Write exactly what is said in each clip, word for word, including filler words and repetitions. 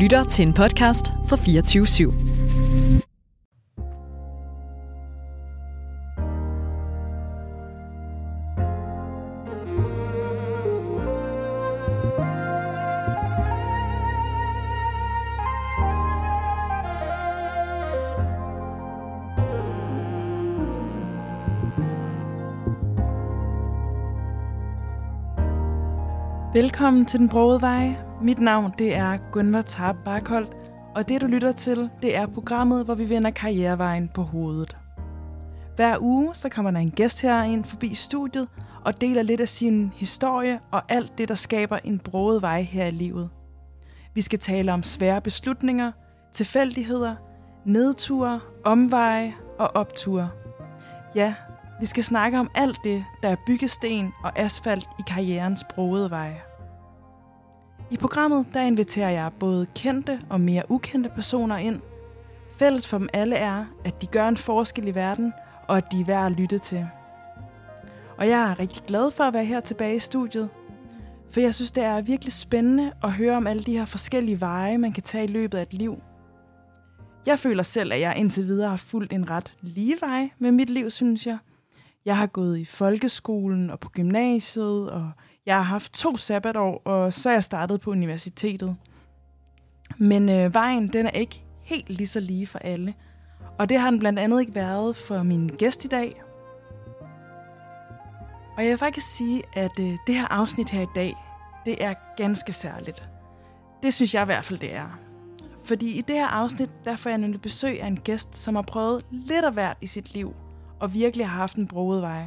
lytter til en podcast fra fireogtyve syv. Velkommen til Den Brogede Vej. Mit navn det er Gunvor Tarp Barkholt, og det du lytter til, det er programmet, hvor vi vender karrierevejen på hovedet. Hver uge så kommer der en gæst herind forbi studiet og deler lidt af sin historie og alt det, der skaber en broget vej her i livet. Vi skal tale om svære beslutninger, tilfældigheder, nedture, omveje og opture. Ja, vi skal snakke om alt det, der er byggesten og asfalt i karrierens brogede vej. I programmet der inviterer jeg både kendte og mere ukendte personer ind. Fælles for dem alle er, at de gør en forskel i verden, og at de er værd at lytte til. Og jeg er rigtig glad for at være her tilbage i studiet, for jeg synes, det er virkelig spændende at høre om alle de her forskellige veje, man kan tage i løbet af et liv. Jeg føler selv, at jeg indtil videre har fulgt en ret lige vej med mit liv, synes jeg. Jeg har gået i folkeskolen og på gymnasiet, og jeg har haft to sabbatår, og så er jeg startet på universitetet. Men øh, vejen den er ikke helt lige så lige for alle, og det har den blandt andet ikke været for min gæst i dag. Og jeg vil faktisk sige, at øh, det her afsnit her i dag, det er ganske særligt. Det synes jeg i hvert fald, det er. Fordi i det her afsnit, der får jeg nemlig besøg af en gæst, som har prøvet lidt af hvert i sit liv, og virkelig har haft en broget vej.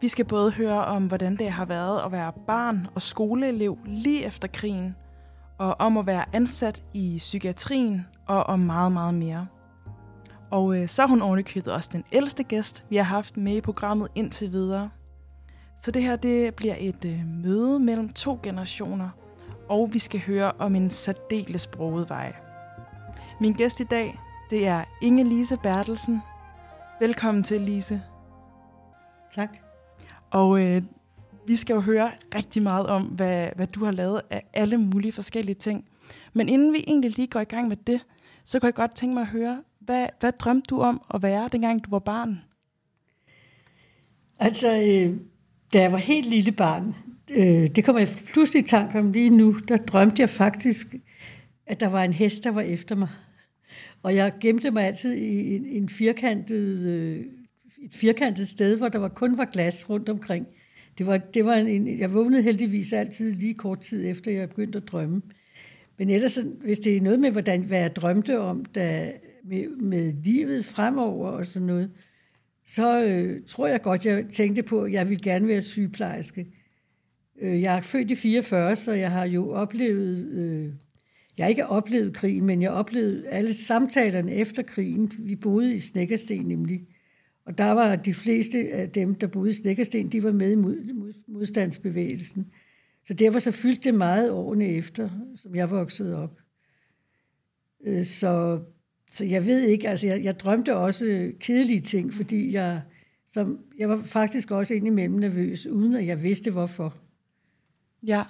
Vi skal både høre om, hvordan det har været at være barn og skoleelev lige efter krigen, og om at være ansat i psykiatrien, og om meget, meget mere. Og øh, så er hun ovenikøbet også den ældste gæst, vi har haft med i programmet indtil videre. Så det her det bliver et øh, møde mellem to generationer, og vi skal høre om en særdeles broget vej. Min gæst i dag, det er Inge-Lise Bertelsen. Velkommen til, Lise. Tak. Og øh, vi skal jo høre rigtig meget om, hvad, hvad du har lavet af alle mulige forskellige ting. Men inden vi egentlig lige går i gang med det, så kan jeg godt tænke mig at høre, hvad, hvad drømte du om at være, dengang du var barn? Altså, øh, da jeg var helt lille barn, øh, det kommer jeg pludselig i tanke om lige nu, der drømte jeg faktisk, at der var en hest, der var efter mig. Og jeg gemte mig altid i en, en firkantet... Øh, et firkantet sted, hvor der var, kun var glas rundt omkring. Det var, det var en, jeg vågnede heldigvis altid lige kort tid efter, jeg begyndte at drømme. Men ellers, hvis det er noget med, hvordan, hvad jeg drømte om da, med, med livet fremover og sådan noget, så øh, tror jeg godt, jeg tænkte på, at jeg ville gerne være sygeplejerske. Jeg er født i fireogfyrre, så jeg har jo oplevet... Øh, Jeg har ikke oplevet krigen, men jeg oplevede alle samtalerne efter krigen. Vi boede i Snekkersten nemlig. Og der var de fleste af dem, der boede i Snekkersten, de var med i modstandsbevægelsen. Så derfor så fyldte det meget årene efter, som jeg voksede op. Så, så jeg ved ikke, altså jeg, jeg drømte også kedelige ting, fordi jeg, som, jeg var faktisk også indimellem nervøs, uden at jeg vidste hvorfor. Ja,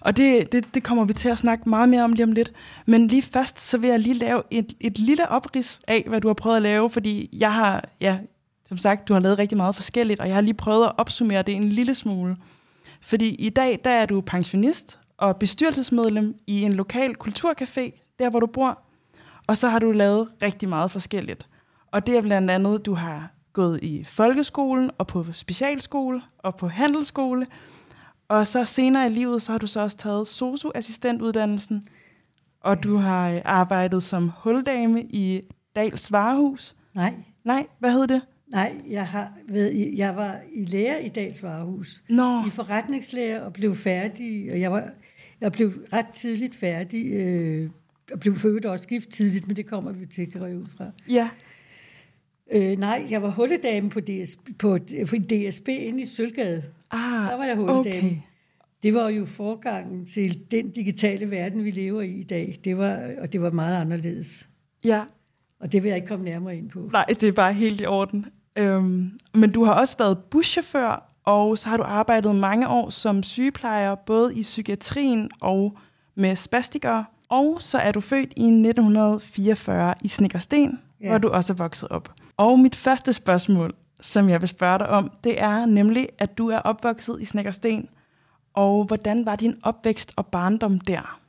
og det, det, det kommer vi til at snakke meget mere om lige om lidt. Men lige først, så vil jeg lige lave et, et lille oprids af, hvad du har prøvet at lave. Fordi jeg har, ja, som sagt, du har lavet rigtig meget forskelligt, og jeg har lige prøvet at opsummere det en lille smule. Fordi i dag, der er du pensionist og bestyrelsesmedlem i en lokal kulturcafé, der hvor du bor. Og så har du lavet rigtig meget forskelligt. Og det er blandt andet, du har gået i folkeskolen og på specialskole og på handelsskole. Og så senere i livet, så har du så også taget sosu-assistentuddannelsen, og du har arbejdet som huldame i Daells Varehus. Nej. Nej, hvad hed det? Nej, jeg, har ved, jeg var i lærer i Daells Varehus. Nå. I forretningslærer og blev færdig, og jeg, var, jeg blev ret tidligt færdig, øh, og blev født også gift tidligt, men det kommer vi til at røve fra. Ja. Øh, nej, jeg var huldedame på, D S, på, på D S B inde i Sølvgade. Ah, der var jeg huldedame. Okay. Det var jo forgangen til den digitale verden, vi lever i i dag. Det var, og det var meget anderledes. Ja. Og det vil jeg ikke komme nærmere ind på. Nej, det er bare helt i orden. Øhm, men du har også været buschauffør, og så har du arbejdet mange år som sygeplejer, både i psykiatrien og med spastikere. Og så er du født i nitten fireogfyrre i Snekkersten, yeah. hvor du også er vokset op. Og mit første spørgsmål, som jeg vil spørge dig om, det er nemlig, at du er opvokset i Snekkersten. Og hvordan var din opvækst og barndom der?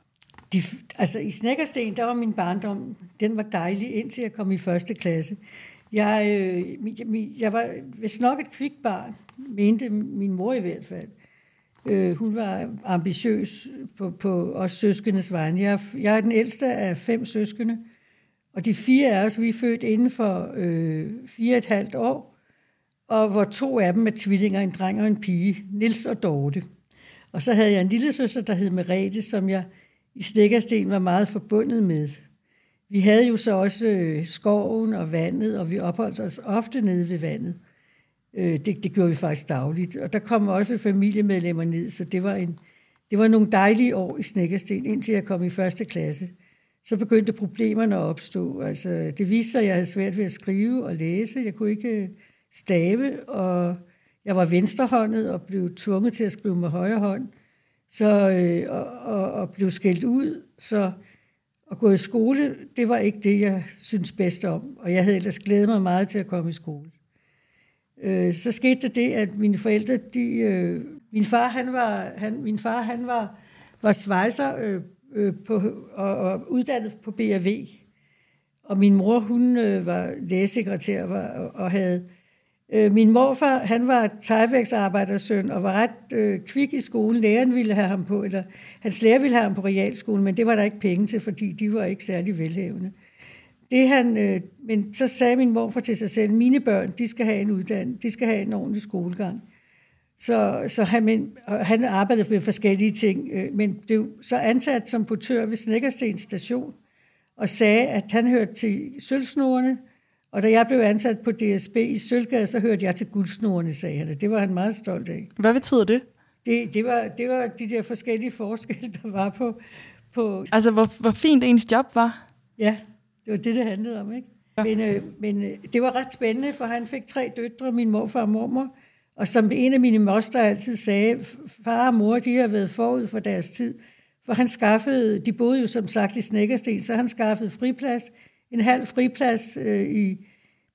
De, altså i Snekkersten, der var min barndom, den var dejlig, indtil jeg kom i første klasse. Jeg, øh, jeg var vist nok et kvik barn, mente min mor i hvert fald. Øh, hun var ambitiøs på, på os søskendes vegne. Jeg, jeg er den ældste af fem søskende, og de fire af os, vi er født inden for øh, fire og et halvt år, og hvor to af dem er tvillinger, en dreng og en pige, Niels og Dorte. Og så havde jeg en lille søster, der hed Merete, som jeg i Snekkersten var meget forbundet med. Vi havde jo så også øh, skoven og vandet, og vi opholdt os ofte nede ved vandet. Øh, det, det gjorde vi faktisk dagligt. Og der kom også familiemedlemmer ned, så det var, en, det var nogle dejlige år i Snekkersten, indtil jeg kom i første klasse. Så begyndte problemerne at opstå. Altså, det viste sig, at jeg havde svært ved at skrive og læse. Jeg kunne ikke stave, og jeg var venstrehåndet og blev tvunget til at skrive med højre hånd. Så, øh, og, og, og blev skældt ud, så at gå i skole, det var ikke det, jeg syntes bedst om, og jeg havde ellers glædet mig meget til at komme i skole. Øh, så skete det, at mine forældre, de, øh, min far, han var, han, min far, han var, var svejser øh, øh, på, og, og uddannet på B og W, og min mor, hun øh, var lægesekretær og, og havde. Øh, min morfar, han var teglværksarbejdersøn og var ret øh, kvik i skolen. Læreren ville have ham på, eller hans lærer ville have ham på realskolen, men det var der ikke penge til, fordi de var ikke særlig velhavende. Det han, øh, men så sagde min morfar til sig selv, mine børn, de skal have en uddannelse, de skal have en ordentlig skolegang. Så, så han, men, han arbejdede med forskellige ting, øh, men blev så ansat som portør ved Snekkersten station og sagde, at han hørte til sølvsnorene. Og da jeg blev ansat på D S B i Sølvgade, så hørte jeg til guldsnorene, sagde han. Det var han meget stolt af. Hvad betyder det? Det, det, var, det var de der forskellige forskelle, der var på... på altså, hvor, hvor fint ens job var? Ja, det var det, det handlede om, ikke? Ja. Men, øh, men øh, det var ret spændende, for han fik tre døtre, min morfar og mormor. Og som en af mine moster altid sagde, far og mor, de har været forud for deres tid. For han skaffede... De boede jo som sagt i Snekkersten, så han skaffede friplads... En halv friplads øh, i,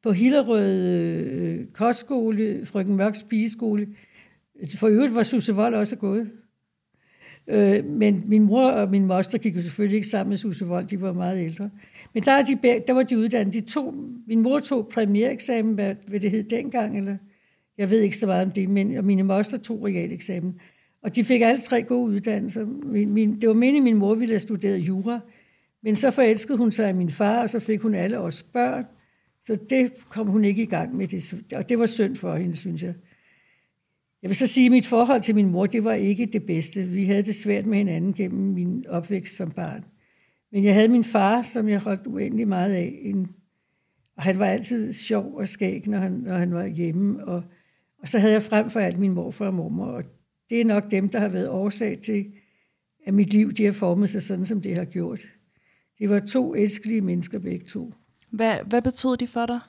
på Hillerød øh, kostskole, Frøken Mørks Pigeskole. For øvrigt var Susse Vold også gået. Øh, men min mor og min moster gik jo selvfølgelig ikke sammen med Susse Vold, de var meget ældre. Men der, de, der var de uddannet. De tog, min mor tog premiereksamen, hvad, hvad det hed dengang, eller jeg ved ikke så meget om det, men og mine moster tog realeksamen. Og de fik alle tre gode uddannelser. Min, min, det var meningen, min mor ville have studeret jura, men så forelskede hun sig af min far, og så fik hun alle os børn. Så det kom hun ikke i gang med. Det. Og det var synd for hende, synes jeg. Jeg vil så sige, at mit forhold til min mor, det var ikke det bedste. Vi havde det svært med hinanden gennem min opvækst som barn. Men jeg havde min far, som jeg holdt uendelig meget af. Og han var altid sjov og skæg, når han, når han var hjemme. Og, og så havde jeg frem for alt min morfar og mormor. Og det er nok dem, der har været årsag til, at mit liv de har formet sig sådan, som det har gjort. Det var to elskelige mennesker, begge to. Hvad, hvad betød de for dig?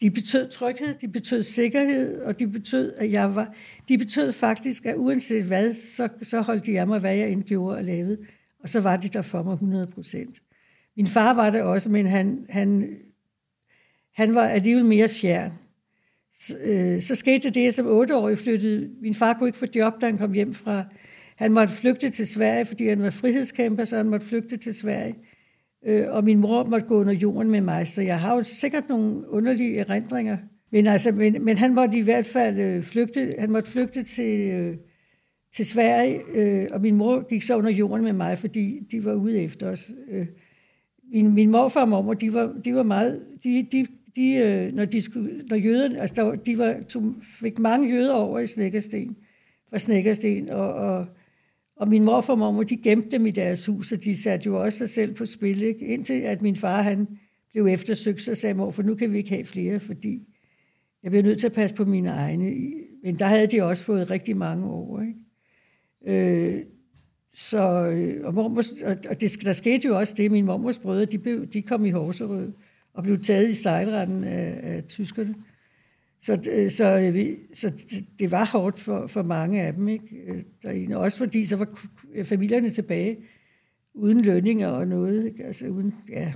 De betød tryghed, de betød sikkerhed, og de betød, at jeg var... De betød faktisk, at uanset hvad, så, så holdt de af mig, hvad jeg end gjorde og lavede. Og så var de der for mig hundrede procent. Min far var det også, men han, han, han var alligevel mere fjern. Så, øh, så skete det, som otteårig flyttede... Min far kunne ikke få job, da han kom hjem fra... Han måtte flygte til Sverige, fordi han var frihedskæmper, så han måtte flygte til Sverige. Og min mor måtte gå under jorden med mig, så jeg har jo sikkert nogle underlige erindringer. Men, altså, men, men han måtte i hvert fald flygte, han måtte flygte til, til Sverige, og min mor gik så under jorden med mig, fordi de var ude efter os. Min, min morfar og mormor, de var, de var meget... De, de, de, når de skulle, når jøderne, altså der, de var, tog, fik mange jøder over i Snekkersten, fra Snekkersten, og... og Og min morfar og mormor, de gemte dem i deres hus, og de satte jo også sig selv på spil, ikke? Indtil at min far, han blev eftersøgt, så sagde morfar, nu kan vi ikke have flere, fordi jeg bliver nødt til at passe på mine egne. Men der havde de også fået rigtig mange år, ikke? Øh, så, og mormor, og det, der skete jo også det, min mormors brødre, de, blev, de kom i Horserød og blev taget i sejlretten af, af tyskerne. Så, så, så det var hårdt for, for mange af dem, ikke? Derinde. Også fordi så var familierne tilbage, uden lønninger og noget. Altså uden, ja.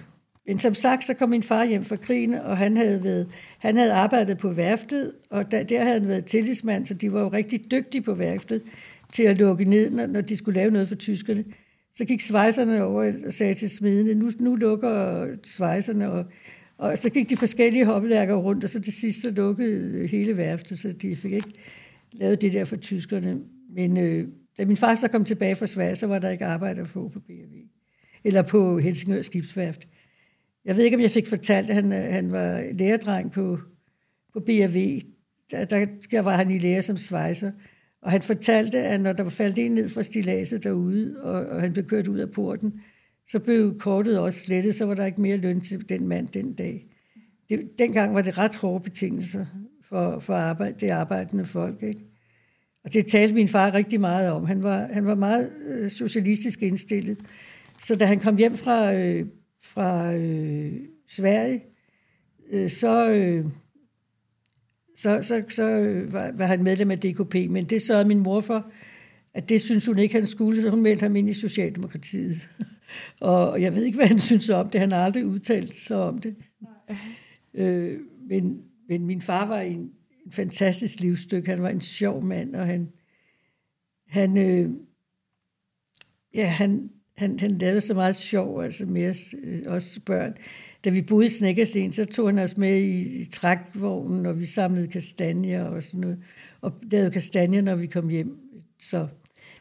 Men som sagt, så kom min far hjem fra krigen, og han havde, været, han havde arbejdet på værftet, og der, der havde han været tillidsmand, så de var jo rigtig dygtige på værftet til at lukke ned, når, når de skulle lave noget for tyskerne. Så gik svejserne over og sagde til smedene, nu, nu lukker svejserne, og, og så gik de forskellige håndværkere rundt, og så til sidst så lukkede hele værftet, så de fik ikke lavet det der for tyskerne. Men øh, da min far så kom tilbage fra Sverige, så var der ikke arbejde at få på B og W, eller på Helsingør Skibsværft. Jeg ved ikke, om jeg fik fortalt, at han, han var lærerdreng på, på B og W. Der, der var han i lære som svejser. Og han fortalte, at når der faldt en ned fra stilladset derude, og, og han blev kørt ud af porten, så blev kortet også slettet, så var der ikke mere løn til den mand den dag. Det, dengang var det ret hårde betingelser for, for arbejde, det arbejdende folk. Ikke? Og det talte min far rigtig meget om. Han var, han var meget øh, socialistisk indstillet. Så da han kom hjem fra... Øh, fra øh, Sverige, øh, så, øh, så, så, så øh, var, var han medlem af D K P, men det sørgede min mor for, at det syntes hun ikke, han skulle, så hun meldte ham ind i Socialdemokratiet. Og jeg ved ikke, hvad han syntes om det, han har aldrig udtalt sig om det. Øh, men, men min far var en, en fantastisk livsstykke, han var en sjov mand, og han, han øh, ja, han, Han, han lavede så meget sjov, altså med os, øh, os børn. Da vi boede i Snekkersten, så tog han os med i, i trækvognen, og vi samlede kastanjer og sådan noget. Og lavede kastanjer, når vi kom hjem. Så.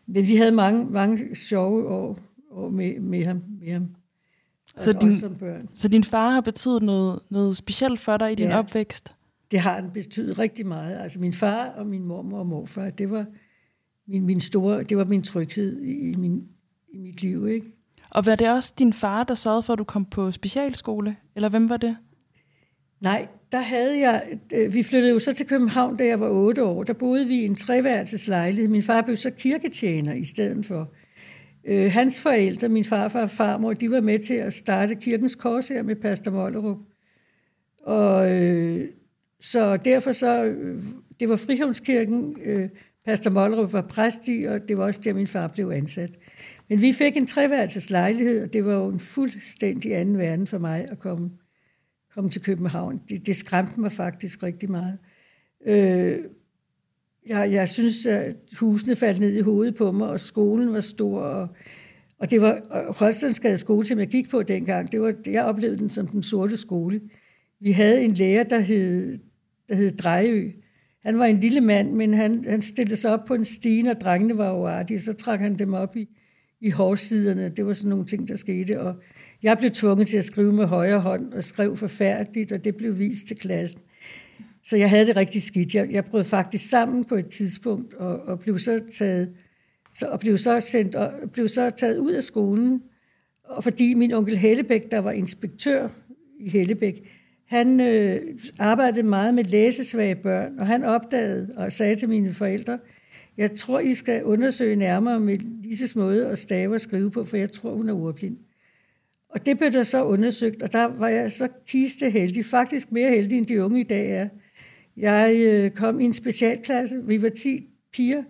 Men vi havde mange, mange sjove år, år med, med ham. Med ham. Og så, din, som børn. Så din far har betydet noget, noget specielt for dig i din ja, opvækst? Det har han betydet rigtig meget. Altså min far og min mormor og morfar, det var min, min store, det var min tryghed i, i min i mit liv, ikke? Og var det også din far, der sørgede for, at du kom på specialskole? Eller hvem var det? Nej, der havde jeg... Vi flyttede jo så til København, da jeg var otte år. Der boede vi i en treværelseslejlighed. Min far blev så kirketjener i stedet for. Hans forældre, min farfar og farmor, de var med til at starte Kirkens Kors her med pastor Mollerup. Og øh, så derfor så... Det var Frihavnskirken, øh, pastor Mollerup var præst i, og det var også der, min far blev ansat. Men vi fik en treværelseslejlighed, og det var jo en fuldstændig anden verden for mig at komme, komme til København. Det, det skræmte mig faktisk rigtig meget. Øh, jeg, jeg synes, at husene faldt ned i hovedet på mig, og skolen var stor. Og, og det var og Rosenstadsgade skole, som jeg gik på dengang. Det var, jeg oplevede den som den sorte skole. Vi havde en lærer, der hed, der hed Drejø. Han var en lille mand, men han, han stillede sig op på en stige, og drengene var uartige. Så trak han dem op i... i hårsiderne, det var sådan nogle ting, der skete, og jeg blev tvunget til at skrive med højre hånd, og skrev forfærdeligt, og det blev vist til klassen. Så jeg havde det rigtig skidt. Jeg, jeg brød faktisk sammen på et tidspunkt, og, og blev så taget, så, og blev så sendt, og blev så taget ud af skolen, og fordi min onkel Hellebæk, der var inspektør i Hellebæk, han øh, arbejdede meget med læsesvage børn, og han opdagede og sagde til mine forældre, jeg tror, I skal undersøge nærmere med Lises måde at stave og skrive på, for jeg tror, hun er ordblind. Og det blev der så undersøgt, og der var jeg så kiste heldig. Faktisk mere heldig, end de unge i dag er. Jeg kom i en specialklasse. Vi var ti piger,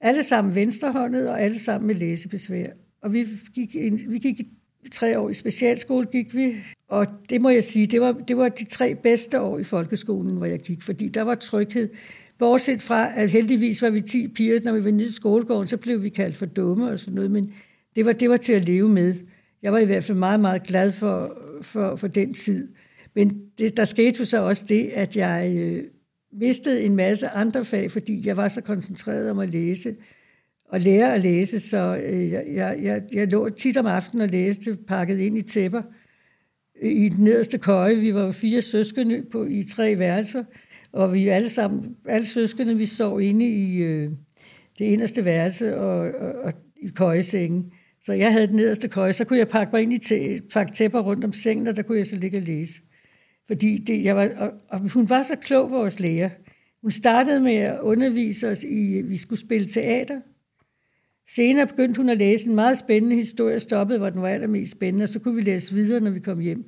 alle sammen venstrehåndede og alle sammen med læsebesvær. Og vi gik, en, vi gik i tre år i specialskole, gik vi. Og det må jeg sige, det var, det var de tre bedste år i folkeskolen, hvor jeg gik, fordi der var tryghed. Bortset fra, at heldigvis var vi ti piger, når vi var nede i skolegården, så blev vi kaldt for dumme og sådan noget, men det var, det var til at leve med. Jeg var i hvert fald meget, meget glad for, for, for den tid. Men det, der skete jo så også det, at jeg øh, mistede en masse andre fag, fordi jeg var så koncentreret om at læse og lære at læse, så øh, jeg, jeg, jeg lå tit om aftenen og læste, pakket ind i tæpper i den nederste køje. Vi var fire søskende på, i tre værelser. Og vi alle sammen, alle søskende, vi sov inde i øh, det inderste værelse og, og, og i køjesengen. Så jeg havde den nederste køje, så kunne jeg pakke mig ind i tæ- pakke tæpper rundt om sengen, og der kunne jeg så ligge og læse. Fordi det, jeg var, og, og hun var så klog, vores lærer. Hun startede med at undervise os i, vi skulle spille teater. Senere begyndte hun at læse en meget spændende historie, stoppede, hvor den var allermest spændende, og så kunne vi læse videre, når vi kom hjem.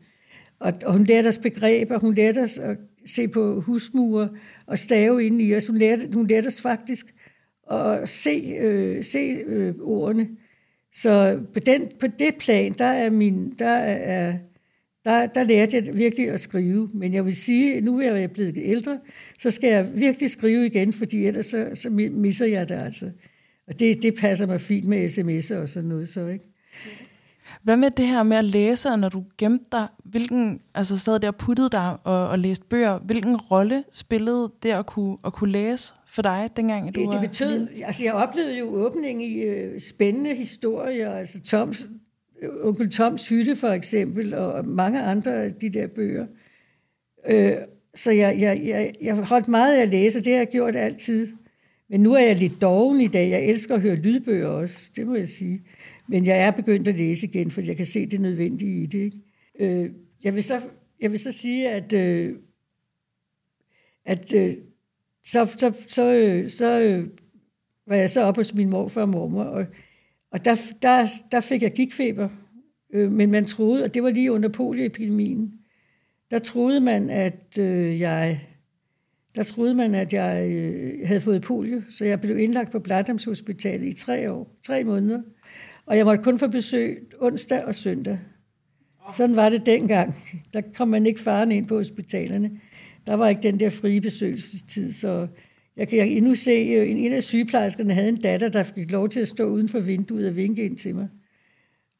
Og, og hun lærte os begreber, hun lærte os at se på husmure og stave inde i os. Hun lærte, hun lærte os faktisk at se, øh, se øh, ordene. Så på, den, på det plan, der er min, der er, der, der lærte jeg virkelig at skrive. Men jeg vil sige, nu er jeg blevet ældre, så skal jeg virkelig skrive igen, fordi ellers så, så misser jeg det altså. Og det, det passer mig fint med sms'er og sådan noget, så ikke? Hvad med det her med at læse, når du gemte dig? Hvilken, altså sad der og puttede dig og, og læste bøger, hvilken rolle spillede det at kunne, at kunne læse for dig, dengang du det, det betød, var... altså jeg oplevede jo åbningen i øh, spændende historier, altså Toms, Onkel Toms Hytte for eksempel, og mange andre af de der bøger. Øh, så jeg, jeg, jeg, jeg holdt meget af at læse, det har jeg gjort altid. Men nu er jeg lidt doven i dag. Jeg elsker at høre lydbøger også, det må jeg sige. Men jeg er begyndt at læse igen, for jeg kan se det nødvendige i det. Ikke? Øh, jeg, vil så, jeg vil så sige, at, øh, at øh, så, så, så, øh, så øh, var jeg så oppe hos min morfar og mormor, og, og der, der, der fik jeg gigtfeber. Øh, men man troede, og det var lige under polioepidemien, der troede man, at øh, jeg... Der troede man, at jeg øh, havde fået polio, så jeg blev indlagt på Bladams Hospital i tre år, tre måneder. Og jeg måtte kun få besøg onsdag og søndag. Sådan var det dengang. Der kom man ikke faren ind på hospitalerne. Der var ikke den der frie besøgelsestid, så jeg kan endnu se, at en af sygeplejerskerne havde en datter, der fik lov til at stå uden for vinduet og vinke ind til mig.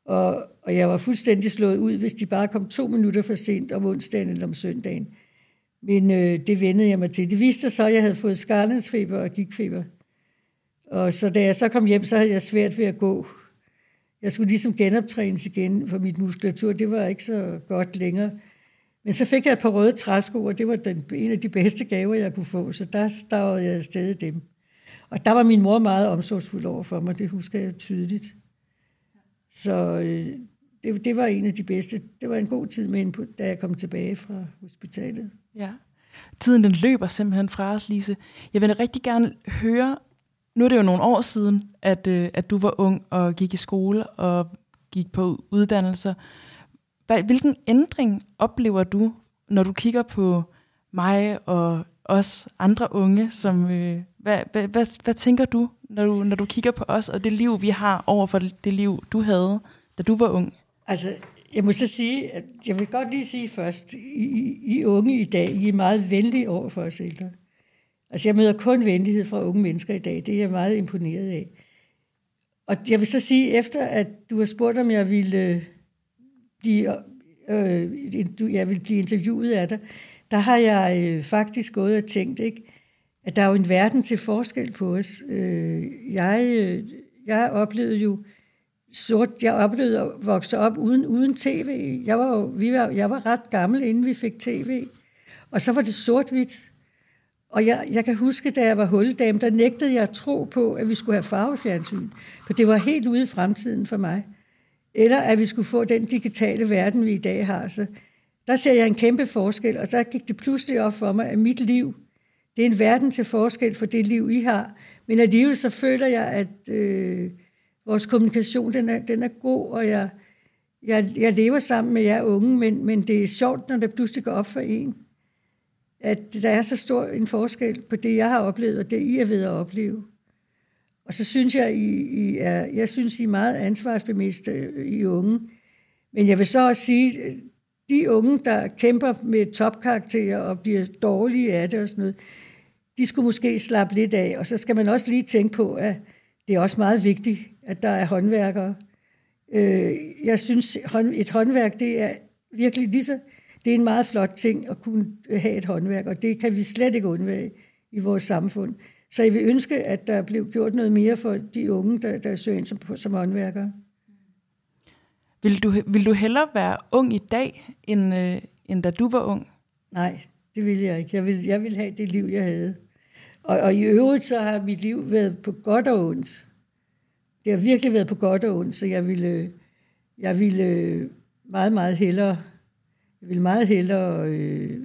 Og, og jeg var fuldstændig slået ud, hvis de bare kom to minutter for sent om onsdagen eller om søndagen. Men øh, det vendede jeg mig til. Det viste sig så, at jeg havde fået skarlensfeber og gigtfeber. Og så da jeg så kom hjem, så havde jeg svært ved at gå. Jeg skulle ligesom genoptrænes igen, for mit muskulatur, det var ikke så godt længere. Men så fik jeg et par røde træsko, og det var den, en af de bedste gaver, jeg kunne få. Så der stavede jeg afsted dem. Og der var min mor meget omsorgsfuld over for mig, det husker jeg tydeligt. Så øh, det, det var en af de bedste. Det var en god tid med hende, da jeg kom tilbage fra hospitalet. Ja, tiden den løber simpelthen fra os, Lise. Jeg vil rigtig gerne høre, nu er det jo nogle år siden, at, øh, at du var ung og gik i skole og gik på uddannelser. Hvilken ændring oplever du, når du kigger på mig og os andre unge? Som, øh, hvad, hvad, hvad, hvad tænker du når, du, når du kigger på os og det liv, vi har over for det liv, du havde, da du var ung? Altså... Jeg må så sige, at jeg vil godt lige sige først, I, I unge i dag, I er meget venlige over for os ældre. Altså jeg møder kun venlighed fra unge mennesker i dag, det er jeg meget imponeret af. Og jeg vil så sige, efter at du har spurgt, om jeg ville blive, øh, jeg ville blive interviewet af dig, der har jeg øh, faktisk gået og tænkt, ikke, at der er jo en verden til forskel på os. Øh, jeg, øh, jeg oplevede jo, Sort, jeg oplevede at vokse op uden, uden tv. Jeg var, jo, vi var, jeg var ret gammel, inden vi fik tv. Og så var det sort-hvidt. Og jeg, jeg kan huske, da jeg var hulledame, der nægtede jeg at tro på, at vi skulle have farvefjernsyn. For det var helt ude i fremtiden for mig. Eller at vi skulle få den digitale verden, vi i dag har. Så der ser jeg en kæmpe forskel, og der gik det pludselig op for mig, at mit liv, det er en verden til forskel for det liv, I har. Men alligevel så føler jeg, at... Øh, Vores kommunikation, den er, den er god, og jeg, jeg, jeg lever sammen med jer unge, men, men det er sjovt, når det pludselig går op for en, at der er så stor en forskel på det, jeg har oplevet, og det, I er ved at opleve. Og så synes jeg, I, I er, jeg synes, I er meget ansvarsbevidste i unge. Men jeg vil så også sige, de unge, der kæmper med topkarakterer og bliver dårlige af det og sådan noget, de skulle måske slappe lidt af, og så skal man også lige tænke på, at det er også meget vigtigt, at der er håndværkere. Jeg synes, et håndværk, det er virkelig lige så... Det er en meget flot ting at kunne have et håndværk, og det kan vi slet ikke undvære i vores samfund. Så jeg vil ønske, at der blev gjort noget mere for de unge, der, der søger ind som, som håndværkere. Vil du, vil du hellere være ung i dag, end, øh, end da du var ung? Nej, det vil jeg ikke. Jeg vil, jeg vil have det liv, jeg havde. Og, og i øvrigt, så har mit liv været på godt og ondt. Det har virkelig været på godt og ondt, så jeg ville, jeg ville meget, meget hellere, jeg ville meget hellere øh,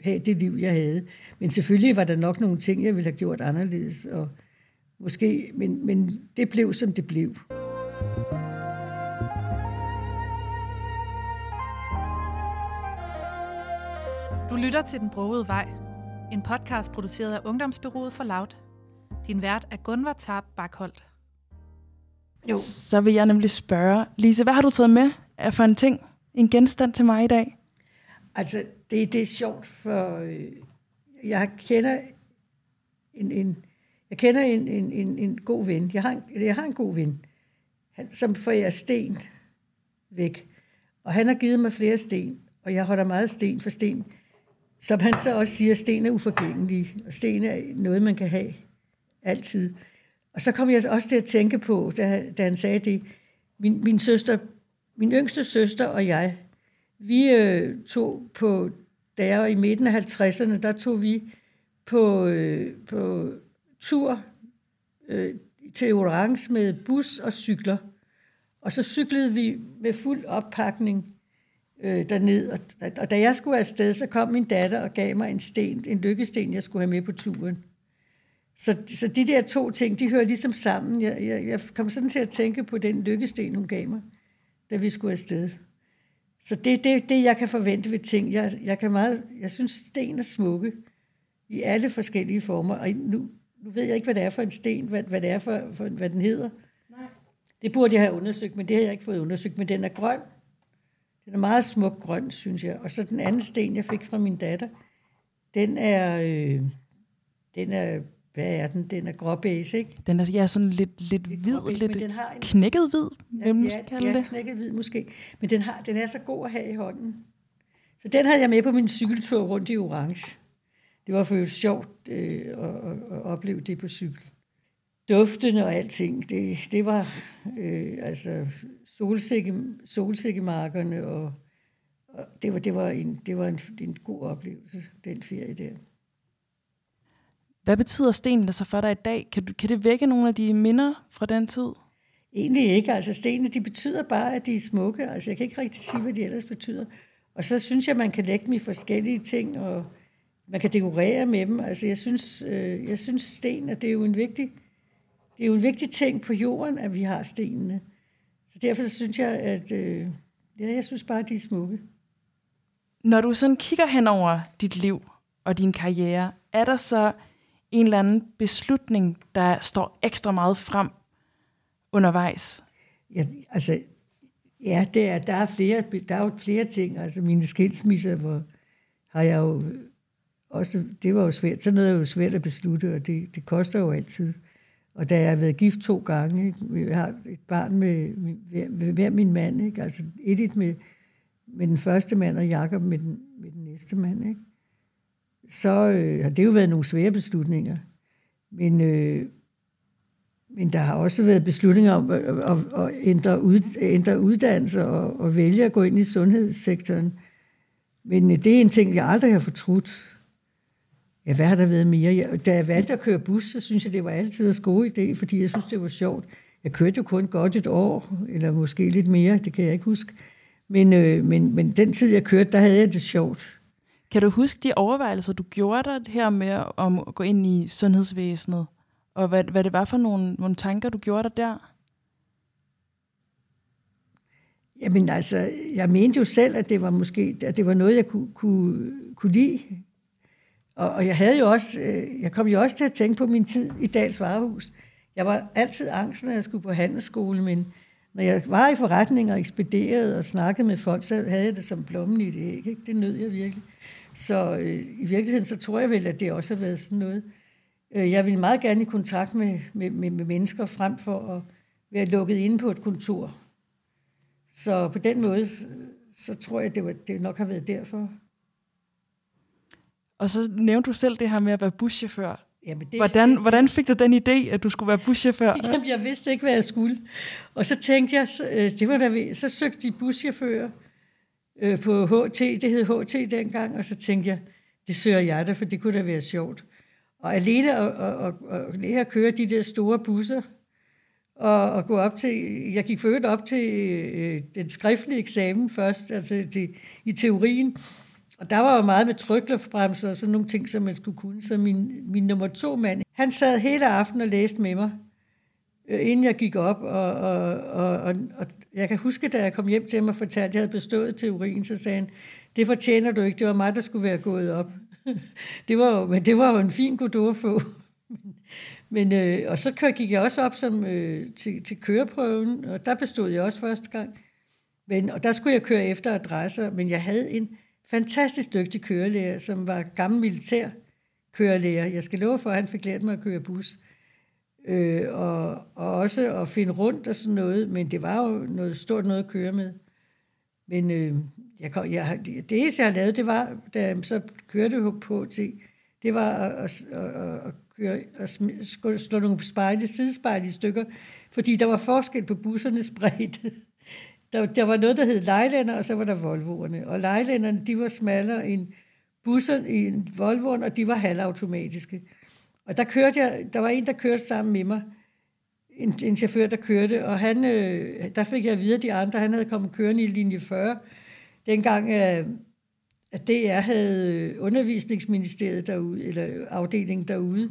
have det liv, jeg havde. Men selvfølgelig var der nok nogle ting, jeg ville have gjort anderledes. Og måske, men, men det blev, som det blev. Du lytter til Den Brogede Vej. En podcast produceret af Ungdomsbureauet for Laut. Din vært er Gunvor Tarp Barkholt. Jo. Så vil jeg nemlig spørge, Lise, hvad har du taget med for en ting, en genstand til mig i dag? Altså, det, det er sjovt, for øh, jeg kender en, en, jeg kender en, en, en, en god ven. Jeg har, jeg har en god ven, han, som forærer sten væk. Og han har givet mig flere sten, og jeg holder meget sten for sten. Som han så også siger, sten er uforgængelige, og sten er noget, man kan have altid. Og så kom jeg også til at tænke på, da, da han sagde det, min, min søster, min yngste søster og jeg, vi øh, tog på, da jeg var i midten af halvtredserne, der tog vi på, øh, på tur øh, til Orange med bus og cykler. Og så cyklede vi med fuld oppakning øh, derned. Og, og da jeg skulle afsted, så kom min datter og gav mig en sten, en lykkesten, jeg skulle have med på turen. Så, så de der to ting, de hører ligesom sammen. Jeg, jeg, jeg kom sådan til at tænke på den lykkesten, hun gav mig, da vi skulle afsted. Så det er det, det, jeg kan forvente ved ting. Jeg, jeg, kan meget, jeg synes, sten er smukke i alle forskellige former. Og nu, nu ved jeg ikke, hvad det er for en sten, hvad, hvad det er for, for, hvad den hedder. Nej. Det burde jeg have undersøgt, men det har jeg ikke fået undersøgt. Men den er grøn. Den er meget smuk grøn, synes jeg. Og så den anden sten, jeg fik fra min datter, den er... Øh, den er Hvad er den? Den er gråbæse, ikke? Den er ja, sådan lidt, lidt, lidt hvid, gråbæs, lidt en... knækket hvid. Hvem ja, ja, ja, knækket hvid måske. Men den, har, den er så god at have i hånden. Så den havde jeg med på min cykeltur rundt i Orange. Det var for sjovt øh, at, at opleve det på cykel. Duftene og alting, det, det var øh, altså solsikke, solsikkemarkerne, og, og det var, det var, en, det var en, en god oplevelse, den ferie der. Hvad betyder stenene så for dig i dag? Kan, du, kan det vække nogle af de minder fra den tid? Egentlig ikke. Altså stenene, de betyder bare, at de er smukke. Altså jeg kan ikke rigtig sige, hvad de ellers betyder. Og så synes jeg, at man kan lægge dem i forskellige ting, og man kan dekorere med dem. Altså jeg synes, øh, jeg synes sten, at det er jo en vigtig, det er jo en vigtig ting på jorden, at vi har stenene. Så derfor så synes jeg, at øh, ja, jeg synes bare, at de er smukke. Når du sådan kigger hen over dit liv og din karriere, er der så en eller anden beslutning, der står ekstra meget frem undervejs? Ja, altså, ja det er, der, er flere, der er jo flere ting. Altså mine skilsmisser, hvor har jeg jo også, det var jo svært. Sådan noget er jo svært at beslutte, og det, det koster jo altid. Og da jeg har været gift to gange, ikke? Jeg har et barn med, med, med hver min mand, ikke? Altså Edith med, med den første mand, og Jacob med den, med den næste mand, ikke? Så øh, har det jo været nogle svære beslutninger. Men, øh, men der har også været beslutninger om at, at, at ændre, ud, ændre uddannelse og, og vælge at gå ind i sundhedssektoren. Men øh, det er en ting, jeg aldrig har fortrudt. Ja, hvad har der været mere? Jeg, da jeg valgte at køre bus, så synes jeg, det var altid en god idé, fordi jeg synes, det var sjovt. Jeg kørte jo kun godt et år, eller måske lidt mere, det kan jeg ikke huske. Men, øh, men, men den tid, jeg kørte, der havde jeg det sjovt. Kan du huske de overvejelser, du gjorde dig her med om at gå ind i sundhedsvæsenet? Og hvad, hvad det var for nogle, nogle tanker, du gjorde dig der? Jamen altså, jeg mente jo selv, at det var, måske, at det var noget, jeg kunne, kunne, kunne lide. Og, og jeg, havde jo også, jeg kom jo også til at tænke på min tid i Daells Varehus. Jeg var altid angst, når jeg skulle på handelsskole, men når jeg var i forretninger og ekspederede og snakkede med folk, så havde jeg det som blommen i et æg, ikke? Det nød jeg virkelig. Så øh, i virkeligheden, så tror jeg vel, at det også har været sådan noget. Øh, jeg ville meget gerne i kontakt med, med, med, med mennesker, frem for at være lukket inde på et kontor. Så på den måde, så tror jeg, det, var, det nok har været derfor. Og så nævnte du selv det her med at være buschauffør. Jamen, det hvordan, det. hvordan fik du den idé, at du skulle være buschauffør? Jamen, jeg vidste ikke, hvad jeg skulle. Og så tænkte jeg, så, øh, det var der ved, så søgte de buschauffører på H T, det hed H T dengang, og så tænkte jeg, det søger jeg da, for det kunne da være sjovt. Og alene at lære at køre de der store busser, og, og gå op til, jeg gik for øvrigt op til øh, den skriftlige eksamen først, altså til, i teorien, og der var jo meget med trykluftbremser og sådan nogle ting, som man skulle kunne, så min, min nummer to mand, han sad hele aftenen og læste med mig, inden jeg gik op, og, og, og, og, og jeg kan huske, da jeg kom hjem til ham og fortalte, at jeg havde bestået teorien, så sagde han, det fortjener du ikke, det var mig, der skulle være gået op. det var jo, men det var jo en fin godord at få. Men, øh, og så gik jeg også op som, øh, til, til køreprøven, og der bestod jeg også første gang. Men, og der skulle jeg køre efter adresser, men jeg havde en fantastisk dygtig kørelærer, som var gammel militær kørelærer. Jeg skal love for, at han fik lært mig at køre bus. Øh, og, og også at finde rundt og sådan noget, men det var jo noget stort noget at køre med. Men øh, jeg kom, jeg, det eneste, jeg har lavet, det var, da jeg så kørte på til, det var at, at, at, at køre, at sm- slå nogle spejle, sidespejle i stykker, fordi der var forskel på bussernes bredde. Der, der var noget, der hed Lejlander, og så var der Volvoerne. Og Lejlanderne, de var smallere end busserne i Volvoen, og de var halvautomatiske. Og der kørte jeg, der var en, der kørte sammen med mig, en, en chauffør, der kørte, og han, øh, der fik jeg at vide af de andre, han havde kommet kørende i linje fyrre, dengang øh, at D R havde undervisningsministeriet derude, eller afdelingen derude.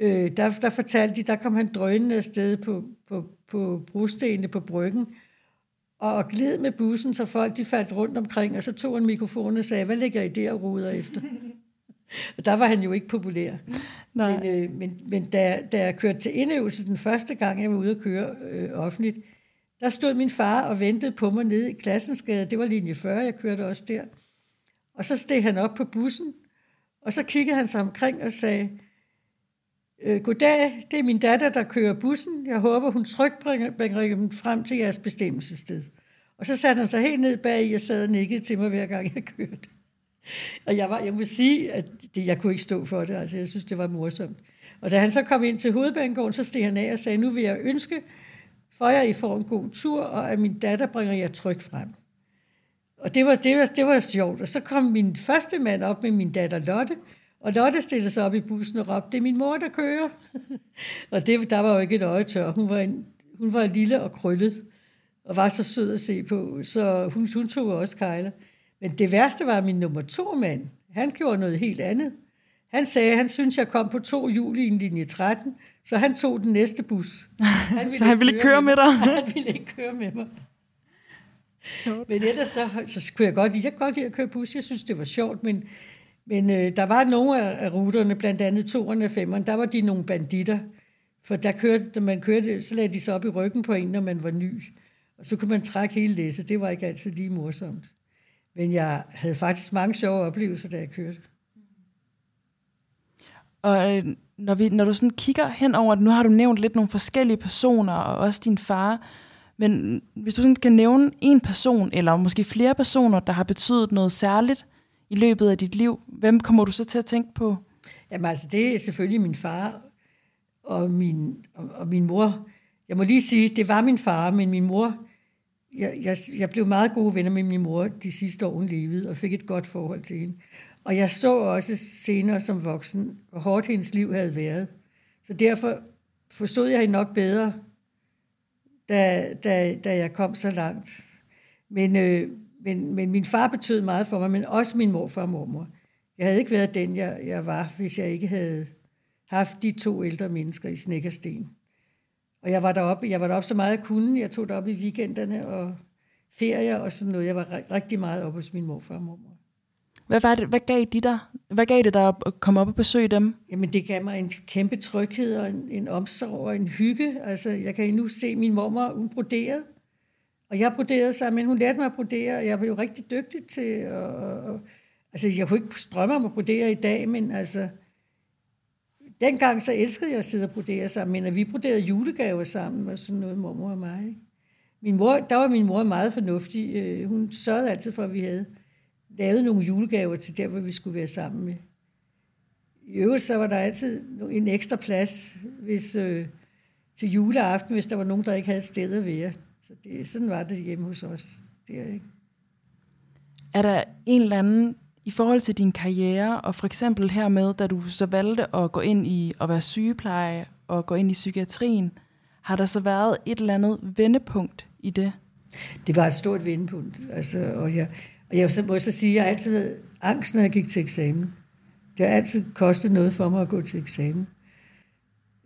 Øh, der, der fortalte de, der kom han drønende afsted på, på, på brostenene på bryggen, og gled med bussen, så folk de faldt rundt omkring, og så tog han mikrofonen og sagde, hvad ligger I der og ruder efter? Og der var han jo ikke populær. Nej. Men, øh, men, men da, da jeg kørte til indøvelse den første gang, jeg var ude at køre øh, offentligt, der stod min far og ventede på mig nede i Knudsensgade. Det var linje fyrre, jeg kørte også der. Og så steg han op på bussen, og så kiggede han sig omkring og sagde, øh, goddag, det er min datter, der kører bussen. Jeg håber, hun trygt bringer dem frem til jeres bestemmelsessted. Og så satte han sig helt ned bag, jeg sad og nikkede til mig, hver gang jeg kørte. Og jeg, var, jeg må sige, at det, jeg kunne ikke stå for det. Altså, jeg synes, det var morsomt. Og da han så kom ind til hovedbanegården, så steg han af og sagde, nu vil jeg ønske, for jer I får en god tur, og at min datter bringer jer trygt frem. Og det var, det var, det var sjovt. Og så kom min første mand op med min datter Lotte, og Lotte stillede sig op i bussen og råbte, det er min mor, der kører. Og det, der var jo ikke et øje tør. Hun var, en, hun var lille og krøllet, og var så sød at se på, så hun, hun tog også kejler. Men det værste var min nummer to mand. Han gjorde noget helt andet. Han sagde, at han syntes, jeg kom på to hjul i en linje tretten, så han tog den næste bus. Han så han ville ikke køre, køre med, med dig? Han ville ikke køre med mig. Men ellers så, så kunne jeg godt lide, jeg kunne godt lide at køre bus. Jeg synes, det var sjovt, men, men øh, der var nogle af ruterne, blandt andet toerne og femmerne, der var de nogle banditter. For der kørte, når man kørte, så lagde de sig op i ryggen på en, når man var ny. Og så kunne man trække hele læsset. Det var ikke altid lige morsomt. Men jeg havde faktisk mange sjove oplevelser, da jeg kørte. Og når, vi, når du sådan kigger henover, nu har du nævnt lidt nogle forskellige personer, og også din far, men hvis du sådan skal nævne en person, eller måske flere personer, der har betydet noget særligt i løbet af dit liv, hvem kommer du så til at tænke på? Jamen altså, det er selvfølgelig min far og min, og, og min mor. Jeg må lige sige, det var min far, men min mor... Jeg, jeg, jeg blev meget gode venner med min mor de sidste år, hun levede, og fik et godt forhold til hende. Og jeg så også senere som voksen, hvor hårdt hendes liv havde været. Så derfor forstod jeg hende nok bedre, da, da, da jeg kom så langt. Men, øh, men, men min far betød meget for mig, men også min morfar og mormor. Jeg havde ikke været den, jeg, jeg var, hvis jeg ikke havde haft de to ældre mennesker i Snekkersten. Og jeg var deroppe, jeg var deroppe så meget jeg kunne. Jeg tog deroppe i weekenderne og ferier og sådan noget. Jeg var rigtig meget oppe hos min morfar og mormor. Hvad, var det, hvad, gav de der? hvad gav det der at komme op og besøge dem? Jamen det gav mig en kæmpe tryghed og en, en omsorg og en hygge. Altså jeg kan nu se min mormor, hun broderede. Og jeg broderede sammen, men hun lærte mig at brodere, og jeg var jo rigtig dygtig til. Og, og, altså jeg kunne ikke strømme om at brodere i dag, men altså... Dengang så elskede jeg at sidde og brodere sammen, men vi broderede julegaver sammen og sådan noget, mormor og mig. Ikke? Min mor, der var min mor meget fornuftig. Hun sørgede altid for, at vi havde lavet nogle julegaver til der, hvor vi skulle være sammen med. I øvrigt så var der altid en ekstra plads hvis, øh, til juleaften, hvis der var nogen, der ikke havde sted at være. Så det, sådan var det hjemme hos os. Der, ikke? Er der en eller anden... I forhold til din karriere, og for eksempel hermed, da du så valgte at gå ind i at være sygepleje og gå ind i psykiatrien, har der så været et eller andet vendepunkt i det? Det var et stort vendepunkt. Altså, og jeg, og jeg må så sige, at jeg altid havde angst, når jeg gik til eksamen. Det har altid kostet noget for mig at gå til eksamen.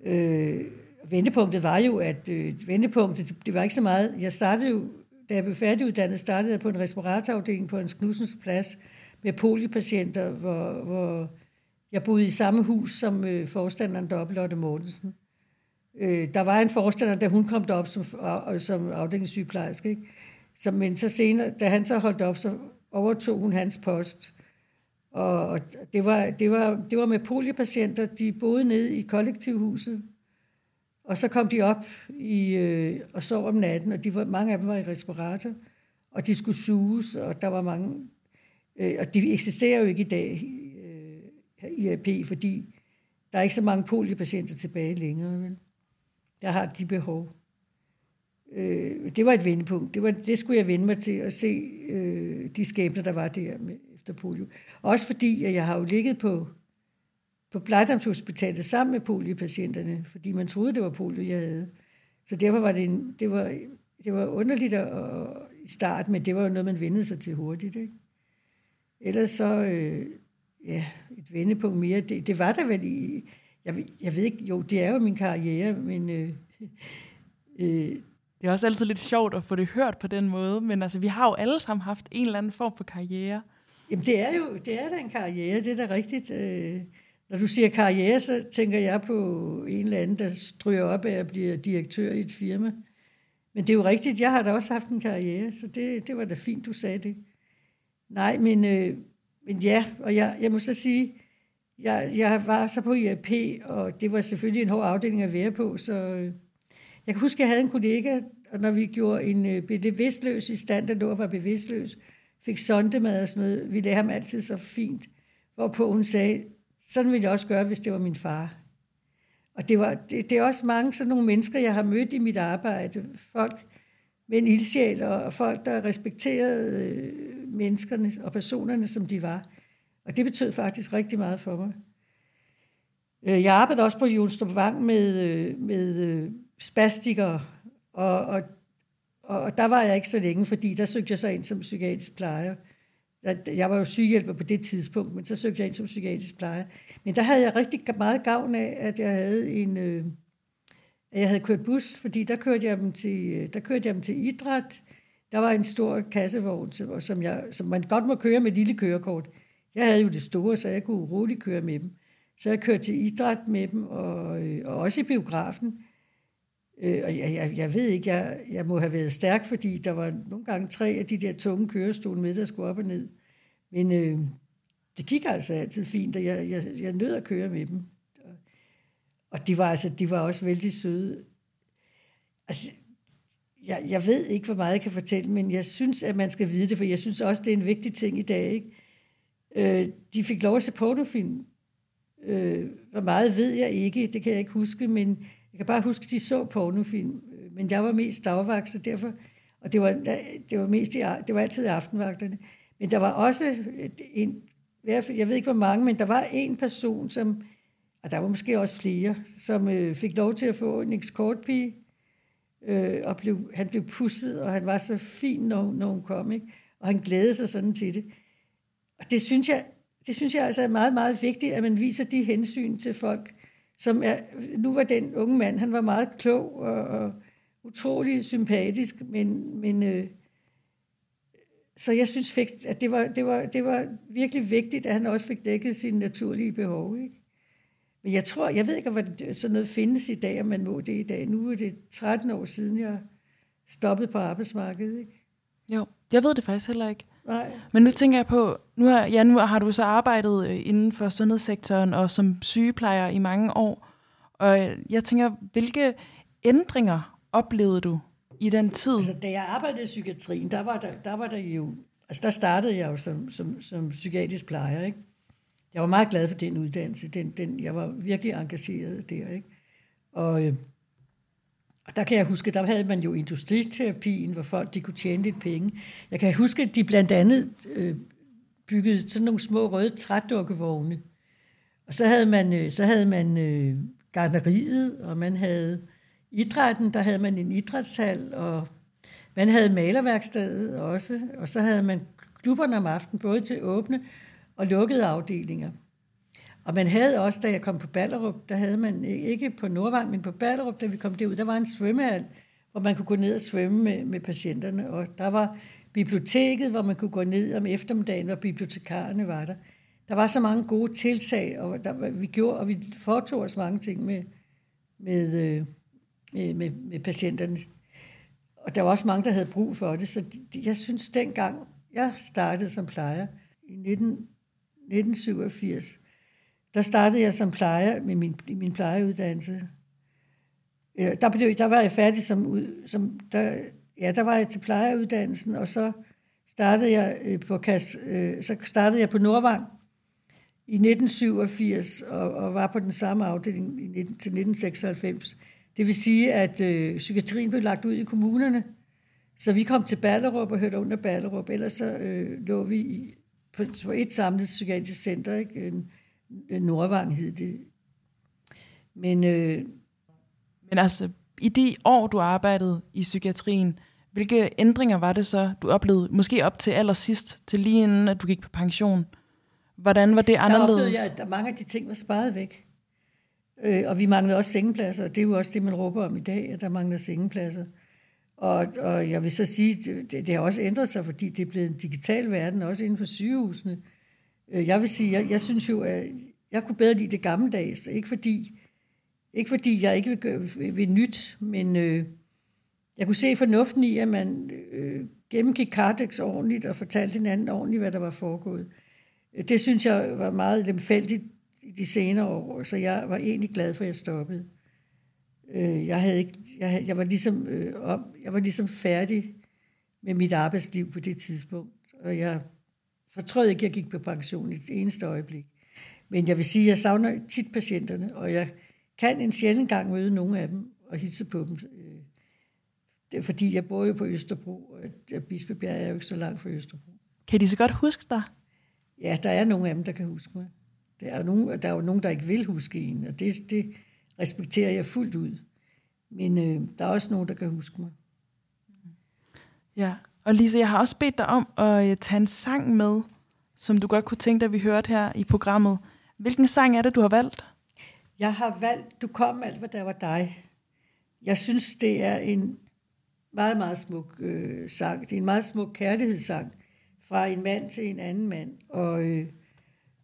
Øh, vendepunktet var jo, at øh, vendepunktet, det var ikke så meget. Jeg startede jo, da jeg blev færdiguddannet, startede jeg på en respiratorafdeling på en Knudsens Plads, med polipatienter, hvor, hvor Jeg boede i samme hus som øh, forstanderen deroppe, Lotte Månesen. Øh, der var en forstander, da hun kom derop som, øh, som afdelingssygeplejerske, ikke? Så, men så senere, da han så holdt op, så overtog hun hans post. Og, og det, var, det, var, det var med poliopatienter. De boede nede i kollektivhuset, og så kom de op i, øh, og sov om natten, og de var, mange af dem var i respirator, og de skulle suges, og der var mange... Øh, og de eksisterer jo ikke i dag, øh, i A P, fordi der er ikke så mange poliopatienter tilbage længere. Men der har de behov. Øh, det var et vendepunkt. Det, var, det skulle jeg vende mig til, at se øh, de skæbner, der var der med, efter polio. Også fordi, at jeg har jo ligget på, på Bladams Hospitalet sammen med poliopatienterne, fordi man troede, det var polio, jeg havde. Så derfor var det, en, det, var, det var underligt at, at starte, men det var jo noget, man vendede sig til hurtigt, ikke? Ellers så, øh, ja, et vendepunkt mere. Det, det var der vel i... Jeg, jeg ved ikke, jo, det er jo min karriere, men... Øh, øh, det er også altid lidt sjovt at få det hørt på den måde, men altså, vi har jo alle sammen haft en eller anden form for karriere. Jamen, det er jo det er da en karriere, det er da rigtigt. Øh, når du siger karriere, så tænker jeg på en eller anden, der stryger op af at blive direktør i et firma. Men det er jo rigtigt, jeg har da også haft en karriere, så det, det var da fint, du sagde det. Nej, men, øh, men ja, og jeg, jeg må så sige, jeg, jeg var så på I A P, og det var selvfølgelig en hård afdeling at være på, så øh, jeg kan huske, jeg havde en kollega, og når vi gjorde en øh, bevidstløs i stand, der lå og var bevidstløs, fik sondemad og sådan noget, vi lagde ham altid så fint, hvorpå hun sagde, sådan ville jeg også gøre, hvis det var min far. Og det, var, det, det er også mange sådan nogle mennesker, jeg har mødt i mit arbejde, folk med en ildsjæl, og folk, der respekterede øh, menneskerne og personerne, som de var. Og det betød faktisk rigtig meget for mig. Jeg arbejdede også på Jonstrup Vang med, med spastikere, og, og, og der var jeg ikke så længe, fordi der søgte jeg så ind som psykiatrisk plejer. Jeg var jo sygehjælper på det tidspunkt, men så søgte jeg ind som psykiatrisk plejer. Men der havde jeg rigtig meget gavn af, at jeg havde en, at jeg havde kørt bus, fordi der kørte jeg dem til, der kørte jeg dem til idræt. Der var en stor kassevogn, som, jeg, som man godt må køre med et lille kørekort. Jeg havde jo det store, så jeg kunne roligt køre med dem. Så jeg kørte til idræt med dem, og, øh, og også i biografen. Øh, og jeg, jeg, jeg ved ikke, jeg, jeg må have været stærk, fordi der var nogle gange tre af de der tunge kørestol med, der skulle op og ned. Men øh, det gik altså altid fint, og jeg, jeg, jeg nød at køre med dem. Og de var, altså, de var også vældig søde. Altså... Jeg, jeg ved ikke, hvor meget jeg kan fortælle, men jeg synes, at man skal vide det, for jeg synes også, det er en vigtig ting i dag, ikke? Øh, de fik lov at se pornofilm. Øh, hvor meget ved jeg ikke, det kan jeg ikke huske, men jeg kan bare huske, at de så pornofilm. Men jeg var mest dagvagt, så derfor, og det var, det var, mest i, det var altid aftenvagterne. Men der var også, en, jeg ved ikke, hvor mange, men der var en person, som, og der var måske også flere, som øh, fik lov til at få en escortpige. Øh, og blev, han blev pusset, og han var så fin, når, når hun kom, ikke? Og han glædede sig sådan til det. Og det synes jeg, det synes jeg altså er meget, meget vigtigt, at man viser de hensyn til folk, som er, nu var den unge mand, han var meget klog og, og utrolig sympatisk, men, men øh, så jeg synes, at det var, det, var, det var virkelig vigtigt, at han også fik dækket sine naturlige behov, ikke? Men jeg tror, jeg ved ikke, hvor sådan noget findes i dag, om man må det i dag. Nu er det tretten år siden, jeg stoppede på arbejdsmarkedet, ikke? Jo, jeg ved det faktisk heller ikke. Nej. Men nu tænker jeg på, nu har, ja, nu har du så arbejdet inden for sundhedssektoren og som sygeplejer i mange år. Og jeg tænker, hvilke ændringer oplevede du i den tid? Altså, da jeg arbejdede i psykiatrien, der var der, der, var der jo... Altså, der startede jeg jo som, som, som psykiatrisk plejer, ikke? Jeg var meget glad for den uddannelse. Den, den, jeg var virkelig engageret der, ikke? Og, øh, og der kan jeg huske, der havde man jo industriterapien, hvor folk de kunne tjene lidt penge. Jeg kan huske, at de blandt andet øh, byggede sådan nogle små røde trædukkevogne. Og så havde man, øh, så havde man øh, gartneriet, og man havde idrætten, der havde man en idrætshal, og man havde malerværkstedet også. Og så havde man klubberne om aftenen, både til åbne og lukkede afdelinger. Og man havde også, da jeg kom på Ballerup, der havde man ikke på Nordvang, men på Ballerup, da vi kom derud, der var en svømmehal, hvor man kunne gå ned og svømme med, med patienterne. Og der var biblioteket, hvor man kunne gå ned om eftermiddagen, og bibliotekarerne var der. der var så mange gode tiltag, og der, vi gjorde, og vi foretog os mange ting med, med, med, med, med patienterne. Og der var også mange, der havde brug for det. Så de, jeg synes, dengang jeg startede som plejer i nitten syvogfirs, der startede jeg som plejer med min, min plejeuddannelse. Der, blev, der var jeg færdig som... som der, ja, der var jeg til plejeuddannelsen, og så startede jeg på, så startede jeg på Nordvang i nitten syvogfirs, og, og var på den samme afdeling i nitten, til nitten seksoghalvfems. Det vil sige, at øh, psykiatrien blev lagt ud i kommunerne, så vi kom til Ballerup og hørte under Ballerup. Ellers så øh, lå vi i, på, på et samlet psykiatrisk center, ikke? Nordvang hed det. Men, øh, Men altså, i de år, du arbejdede i psykiatrien, hvilke ændringer var det så, du oplevede? Måske op til allersidst, til lige inden, at du gik på pension. Hvordan var det anderledes? Der oplevede jeg, at mange af de ting var sparet væk. Øh, og vi manglede også sengepladser, og det er jo også det, man råber om i dag, at der mangler sengepladser. Og, og jeg vil så sige, det, det har også ændret sig, fordi det er blevet en digital verden, også inden for sygehusene. Øh, jeg vil sige, jeg, jeg synes jo, at jeg kunne bedre lide det gammeldags, ikke fordi... Ikke fordi jeg ikke vil, gøre, vil nyt, men øh, jeg kunne se fornuften i, at man øh, gennemgik Kardex ordentligt og fortalte hinanden ordentligt, hvad der var foregået. Det synes jeg var meget lemfældigt i de senere år, så jeg var egentlig glad for, at jeg stoppede. Øh, jeg, havde ikke, jeg, havde, jeg, var ligesom, øh, om, jeg var ligesom færdig med mit arbejdsliv på det tidspunkt, og jeg fortrød ikke, at jeg gik på pension i det eneste øjeblik. Men jeg vil sige, at jeg savner tit patienterne, og jeg... kan en sjældent gang møde nogle af dem og hilse på dem. Det er, fordi jeg bor jo på Østerbro, og Bispebjerg er jo ikke så langt fra Østerbro. Kan de så godt huske dig? Ja, der er nogle af dem, der kan huske mig. Der er, nogen, der er jo nogen, der ikke vil huske en, og det, det respekterer jeg fuldt ud. Men øh, der er også nogen, der kan huske mig. Ja, og Lise, jeg har også bedt dig om at tage en sang med, som du godt kunne tænke dig, at vi hørte her i programmet. Hvilken sang er det, du har valgt? Jeg har valgt, du kom alt, hvad der var dig. Jeg synes, det er en meget, meget smuk øh, sang. Det er en meget smuk kærlighedssang fra en mand til en anden mand. Og, øh,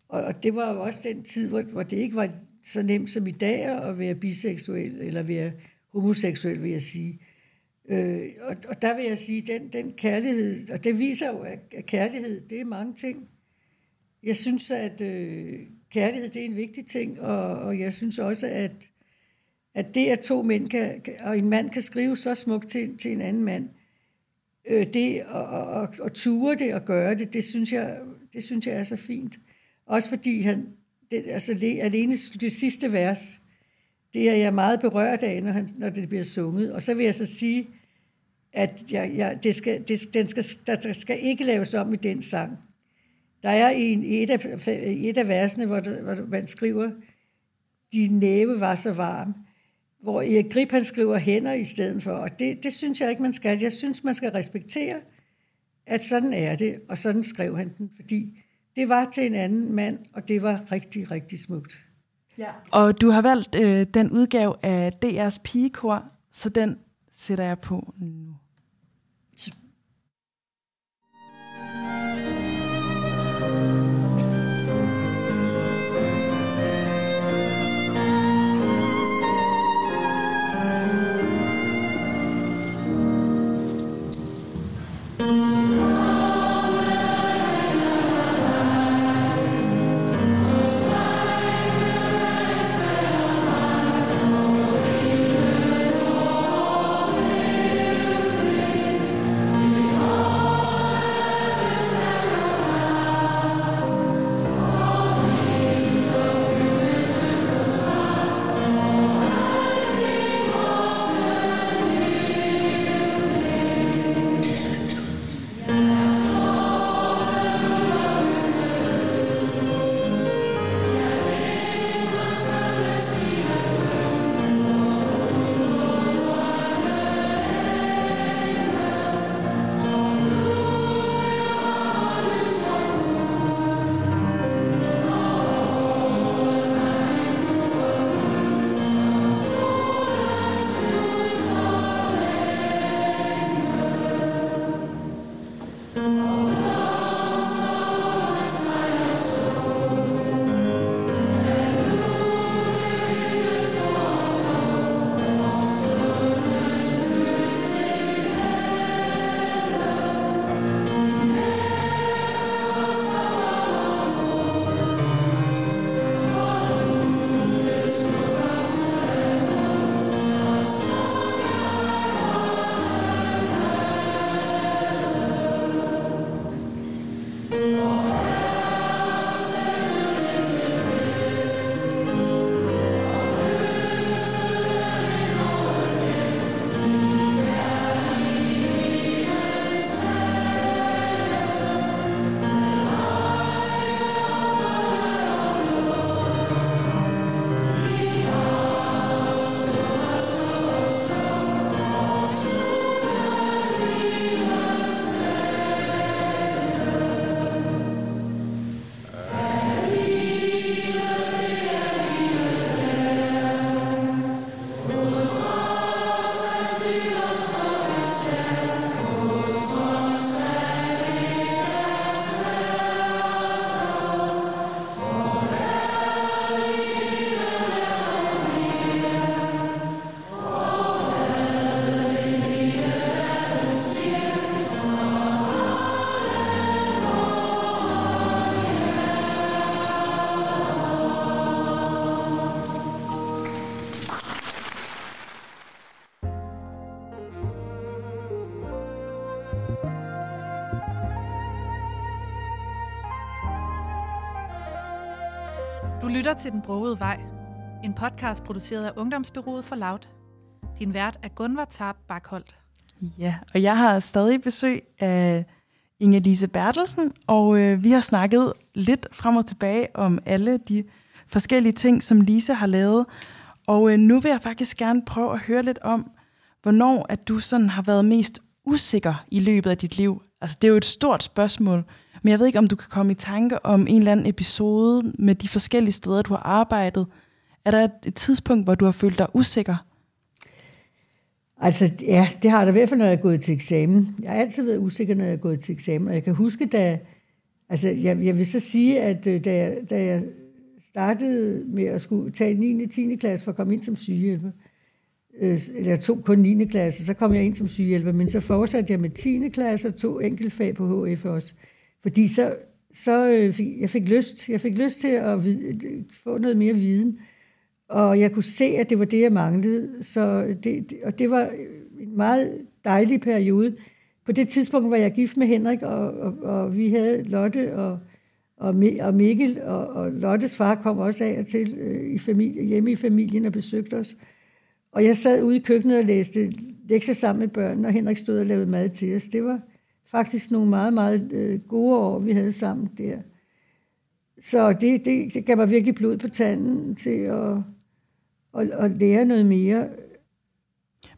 og, og det var jo også den tid, hvor, hvor det ikke var så nemt som i dag at være biseksuel, eller være homoseksuel, vil jeg sige. Øh, og, og der vil jeg sige, den, den kærlighed, og det viser jo, at kærlighed, det er mange ting. Jeg synes, at... Øh, kærlighed, det er en vigtig ting, og, og jeg synes også, at, at det, at to mænd kan, og en mand kan skrive så smukt til, til en anden mand, øh, det at ture det og gøre det, det synes, jeg, det synes jeg er så fint. Også fordi han, det, altså det, alene det sidste vers, det er jeg meget berørt af, når, han, når det bliver sunget. Og så vil jeg så sige, at jeg, jeg, det skal, det, den skal, der skal ikke laves om i den sang. Der er en, et, af, et af versene, hvor, der, hvor man skriver, din næve var så varm, hvor Erik Grib, han skriver hænder i stedet for, og det, det synes jeg ikke, man skal. Jeg synes, man skal respektere, at sådan er det, og sådan skrev han den, fordi det var til en anden mand, og det var rigtig, rigtig smukt. Ja. Og du har valgt øh, den udgave af D R's pigekor, så den sætter jeg på nu. Du lytter til Den Brogede Vej, en podcast produceret af Ungdomsbureauet for Laut. Din vært er Gunvor Tarp Barkholt. Ja, og jeg har stadig besøg af Inge-Lise Bertelsen, og øh, vi har snakket lidt frem og tilbage om alle de forskellige ting, som Lise har lavet. Og øh, nu vil jeg faktisk gerne prøve at høre lidt om, hvornår at du sådan har været mest usikker i løbet af dit liv. Altså, det er jo et stort spørgsmål, men jeg ved ikke, om du kan komme i tanke om en eller anden episode med de forskellige steder, du har arbejdet. Er der et tidspunkt, hvor du har følt dig usikker? Altså, ja, det har der i hvert fald, når jeg er gået til eksamen. Jeg har altid været usikker, når jeg er gået til eksamen. Og jeg kan huske, da... Altså, jeg, jeg vil så sige, at da jeg, da jeg startede med at skulle tage niende og tiende klasse for at komme ind som sygehjælper, øh, jeg tog kun niende klasse, så kom jeg ind som sygehjælper, men så fortsatte jeg med tiende klasse og tog enkeltfag på H F også. Fordi så, så fik, jeg fik lyst. Jeg fik lyst til at vide, få noget mere viden. Og jeg kunne se, at det var det, jeg manglede. Så det, det, og det var en meget dejlig periode. På det tidspunkt var jeg gift med Henrik, og, og, og vi havde Lotte og, og Mikkel, og, og Lottes far kom også af og til øh, i familie, hjemme i familien og besøgte os. Og jeg sad ude i køkkenet og læste lektier sammen med børnene, og Henrik stod og lavede mad til os. Det var faktisk nogle meget, meget øh, gode år, vi havde sammen der. Så det, det, det gav mig virkelig blod på tanden til at... Og, og lære noget mere.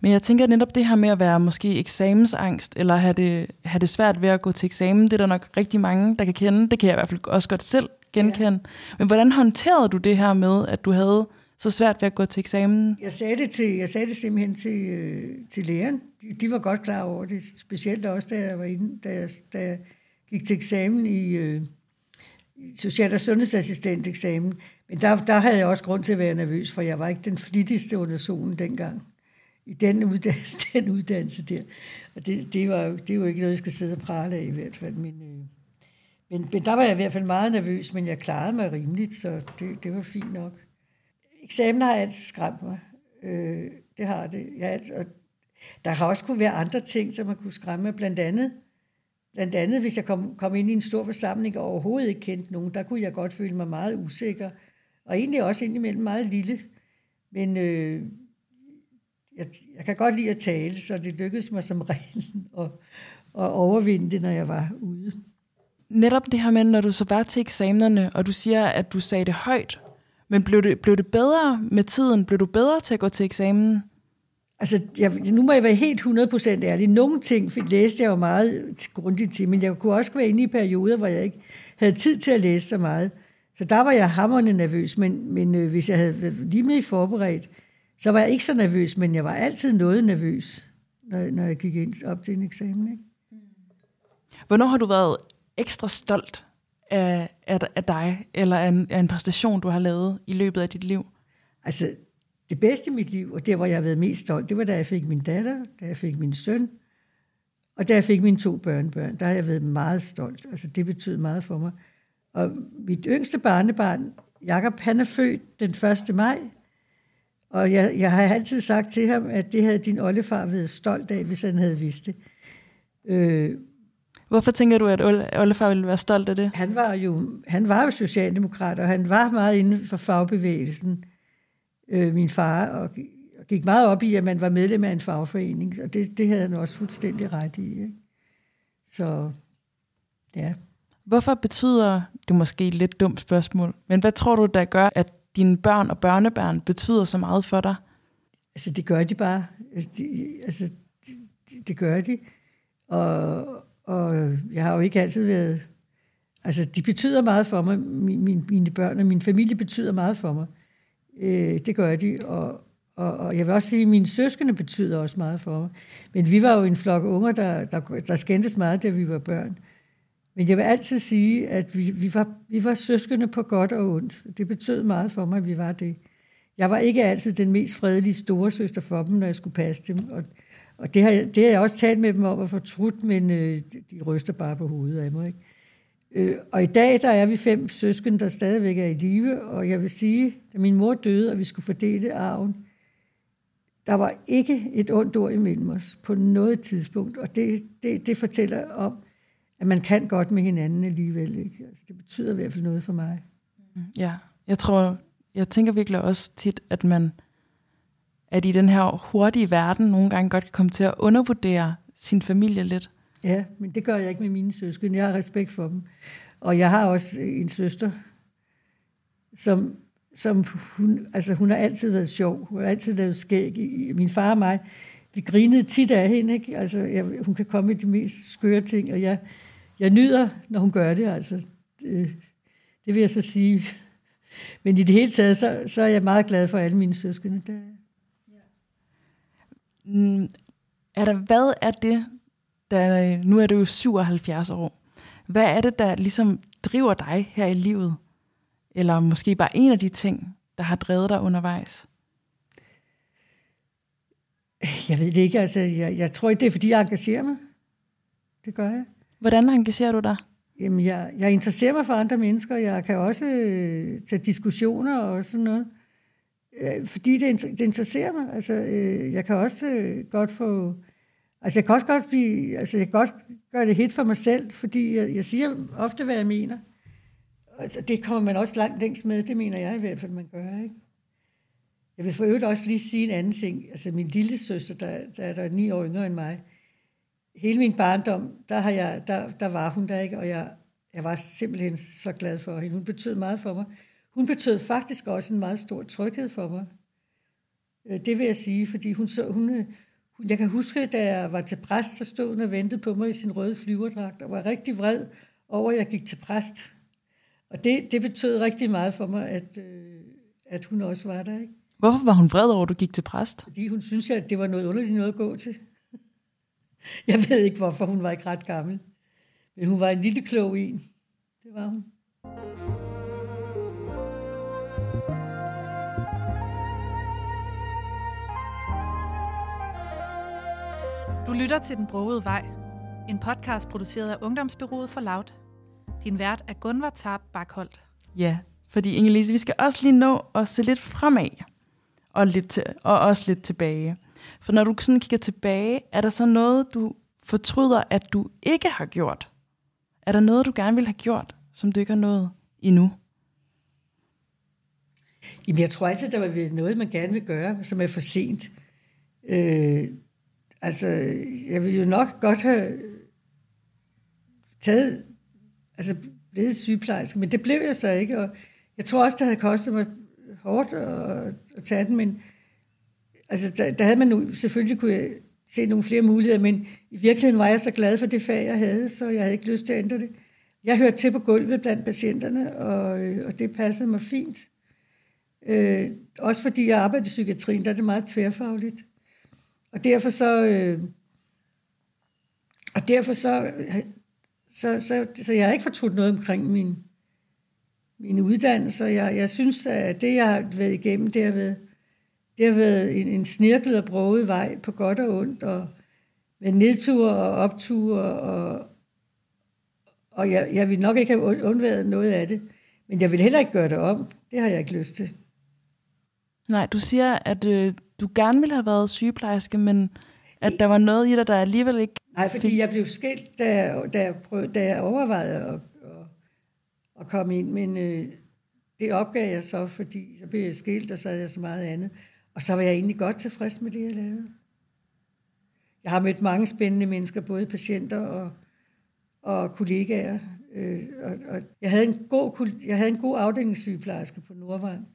Men jeg tænker netop det her med at være måske eksamensangst, eller have det, have det svært ved at gå til eksamen, det er der nok rigtig mange, der kan kende. Det kan jeg i hvert fald også godt selv genkende. Ja. Men hvordan håndterede du det her med, at du havde så svært ved at gå til eksamen? Jeg sagde det, til, jeg sagde det simpelthen til, til læreren. De, de var godt klar over det, specielt også, da jeg, var inde, da jeg, da jeg gik til eksamen i... Øh, social- og sundhedsassistenteksamen, men der, der havde jeg også grund til at være nervøs, for jeg var ikke den flittigste under solen dengang, i den uddannelse, den uddannelse der. Og det, det, var jo, det er jo ikke noget, jeg skal sidde og prale af i hvert fald. Men, øh, men, men der var jeg i hvert fald meget nervøs, men jeg klarede mig rimeligt, så det, det var fint nok. Eksamen har altid skræmt mig. Øh, det har det. Jeg altid, og der har også kunne være andre ting, som man kunne skræmme mig, blandt andet Blandt andet, hvis jeg kom, kom ind i en stor forsamling og overhovedet ikke kendte nogen, der kunne jeg godt føle mig meget usikker. Og egentlig også indimellem meget lille. Men øh, jeg, jeg kan godt lide at tale, så det lykkedes mig som regel at, at overvinde det, når jeg var ude. Netop det her med, når du så var til eksamenerne, og du siger, at du sagde det højt. Men blev det, blev det bedre med tiden? Blev du bedre til at gå til eksamen? Altså, jeg, nu må jeg være helt hundrede procent ærlig. Nogle ting læste jeg jo meget grundigt til, men jeg kunne også være inde i perioder, hvor jeg ikke havde tid til at læse så meget. Så der var jeg hamrende nervøs, men, men øh, hvis jeg havde været rimelig forberedt, så var jeg ikke så nervøs, men jeg var altid noget nervøs, når, når jeg gik ind op til en eksamen. Ikke? Hvornår har du været ekstra stolt af, af, af dig, eller af en, af en præstation, du har lavet i løbet af dit liv? Altså... Det bedste i mit liv, og der, hvor jeg har været mest stolt, det var, da jeg fik min datter, da jeg fik min søn, og da jeg fik mine to børnebørn. Der har jeg været meget stolt. Altså, det betød meget for mig. Og mit yngste barnebarn, Jakob, han er født den første maj, og jeg, jeg har altid sagt til ham, at det havde din oldefar været stolt af, hvis han havde vidst det. Øh, Hvorfor tænker du, at oldefar ville være stolt af det? Han var jo, han var jo socialdemokrat, og han var meget inden for fagbevægelsen, min far, og gik meget op i, at man var medlem af en fagforening, og det, det havde han også fuldstændig ret i. Ikke? Så, ja. Hvorfor betyder, det er måske et lidt dumt spørgsmål, men hvad tror du, der gør, at dine børn og børnebørn betyder så meget for dig? Altså, det gør de bare. De, altså, det de gør de. Og, og jeg har jo ikke altid været... Altså, de betyder meget for mig, mine, mine børn, og min familie betyder meget for mig. Det gør de, og, og, og jeg vil også sige, at mine søskende betyder også meget for mig. Men vi var jo en flok unger, der, der, der skændtes meget, da vi var børn. Men jeg vil altid sige, at vi, vi, var, vi var søskende på godt og ondt. Det betød meget for mig, at vi var det. Jeg var ikke altid den mest fredelige storesøster for dem, når jeg skulle passe dem. Og, og det, har, det har jeg også talt med dem om og fortrudt, men øh, de ryster bare på hovedet af mig. Ikke? Øh, og i dag, der er vi fem søskende, der stadigvæk er i live, og jeg vil sige, da min mor døde, og vi skulle fordele arven, der var ikke et ondt ord imellem os på noget tidspunkt, og det, det, det fortæller om, at man kan godt med hinanden alligevel. Ikke? Altså, det betyder i hvert fald noget for mig. Ja, Jeg tror, jeg tænker virkelig også tit, at man, at i den her hurtige verden, nogle gange godt kan komme til at undervurdere sin familie lidt. Ja, men det gør jeg ikke med mine søskende. Jeg har respekt for dem. Og jeg har også en søster, som, som hun, altså hun har altid været sjov. Hun har altid lavet skæg. Min far og mig, vi grinede tit af hende, ikke? Altså, jeg, hun kan komme i de mest skøre ting, og jeg, jeg nyder, når hun gør det, altså. Det, det vil jeg så sige. Men i det hele taget, så, så er jeg meget glad for alle mine søskende. Der. Mm, er der, hvad er det, der, nu er det jo syvoghalvfjerds år, hvad er det, der ligesom driver dig her i livet? Eller måske bare en af de ting, der har drevet dig undervejs? Jeg ved det ikke, altså jeg, jeg tror ikke, det er fordi, jeg engagerer mig. Det gør jeg. Hvordan engagerer du dig? Jamen, jeg, jeg interesserer mig for andre mennesker. Jeg kan også øh, tage diskussioner og sådan noget. Øh, fordi det, det interesserer mig. Altså, øh, jeg kan også øh, godt få... Altså, jeg kan også godt blive... Altså, jeg kan godt gøre det helt for mig selv, fordi jeg, jeg siger ofte, hvad jeg mener. Og det kommer man også langt længst med. Det mener jeg i hvert fald, man gør, ikke? Jeg vil for øvrigt også lige sige en anden ting. Altså, min lille søster, der, der er der ni år yngre end mig... Hele min barndom, der, har jeg, der, der var hun der, ikke? Og jeg, jeg var simpelthen så glad for hende. Hun betød meget for mig. Hun betød faktisk også en meget stor tryghed for mig. Det vil jeg sige, fordi hun, så, hun, hun jeg kan huske, da jeg var til præst, så stod hun og ventede på mig i sin røde flyverdragt, og var rigtig vred over, at jeg gik til præst. Og det, det betød rigtig meget for mig, at, at hun også var der, ikke? Hvorfor var hun vred over, at du gik til præst? Fordi hun syntes, at det var noget underligt noget at gå til. Jeg ved ikke, hvorfor. Hun var ikke ret gammel. Men hun var en lille klog en. Det var hun. Du lytter til Den Brogede Vej. En podcast produceret af Ungdomsbureauet for Laut. Din vært er Gunvor Tarp Barkholt. Ja, fordi Inge-Lise, vi skal også lige nå at se lidt fremad. Og, lidt til, og også lidt tilbage. For når du sådan kigger tilbage, er der så noget, du fortryder, at du ikke har gjort? Er der noget, du gerne ville have gjort, som du ikke har nået endnu? Jamen, jeg tror altid, der var noget, man gerne vil gøre, som er for sent. Øh, altså, jeg ville jo nok godt have taget, altså blevet sygeplejerske, men det blev jeg så ikke. Og jeg tror også, det havde kostet mig hårdt at, at tage den, men altså, der, der havde man nu, selvfølgelig kunne jeg se nogle flere muligheder, men i virkeligheden var jeg så glad for det fag, jeg havde, så jeg havde ikke lyst til at ændre det. Jeg hørte til på gulvet blandt patienterne, og, og det passede mig fint. Øh, også fordi jeg arbejder i psykiatrien, der er det meget tværfagligt. Og derfor så... Øh, og derfor så, så, så... Så jeg har ikke fortrudt noget omkring min, mine uddannelser. Jeg, jeg synes, at det, jeg har været igennem, det har været... Det har været en, en snirklet og broget vej på godt og ondt, og med nedture og opture, og, og jeg, jeg ville nok ikke have undværet noget af det, men jeg vil heller ikke gøre det om. Det har jeg ikke lyst til. Nej, du siger, at øh, du gerne ville have været sygeplejerske, men at der var noget i dig, der alligevel ikke... Nej, fordi jeg blev skilt, da jeg, da jeg, prøvede, da jeg overvejede at, at, at komme ind, men øh, det opgav jeg så, fordi så blev jeg skilt, og så havde jeg så meget andet. Og så var jeg egentlig godt tilfreds med det, jeg lavede. Jeg har mødt mange spændende mennesker, både patienter og, og kollegaer. Øh, og, og jeg, havde en god, jeg havde en god afdelingssygeplejerske på Nordvang.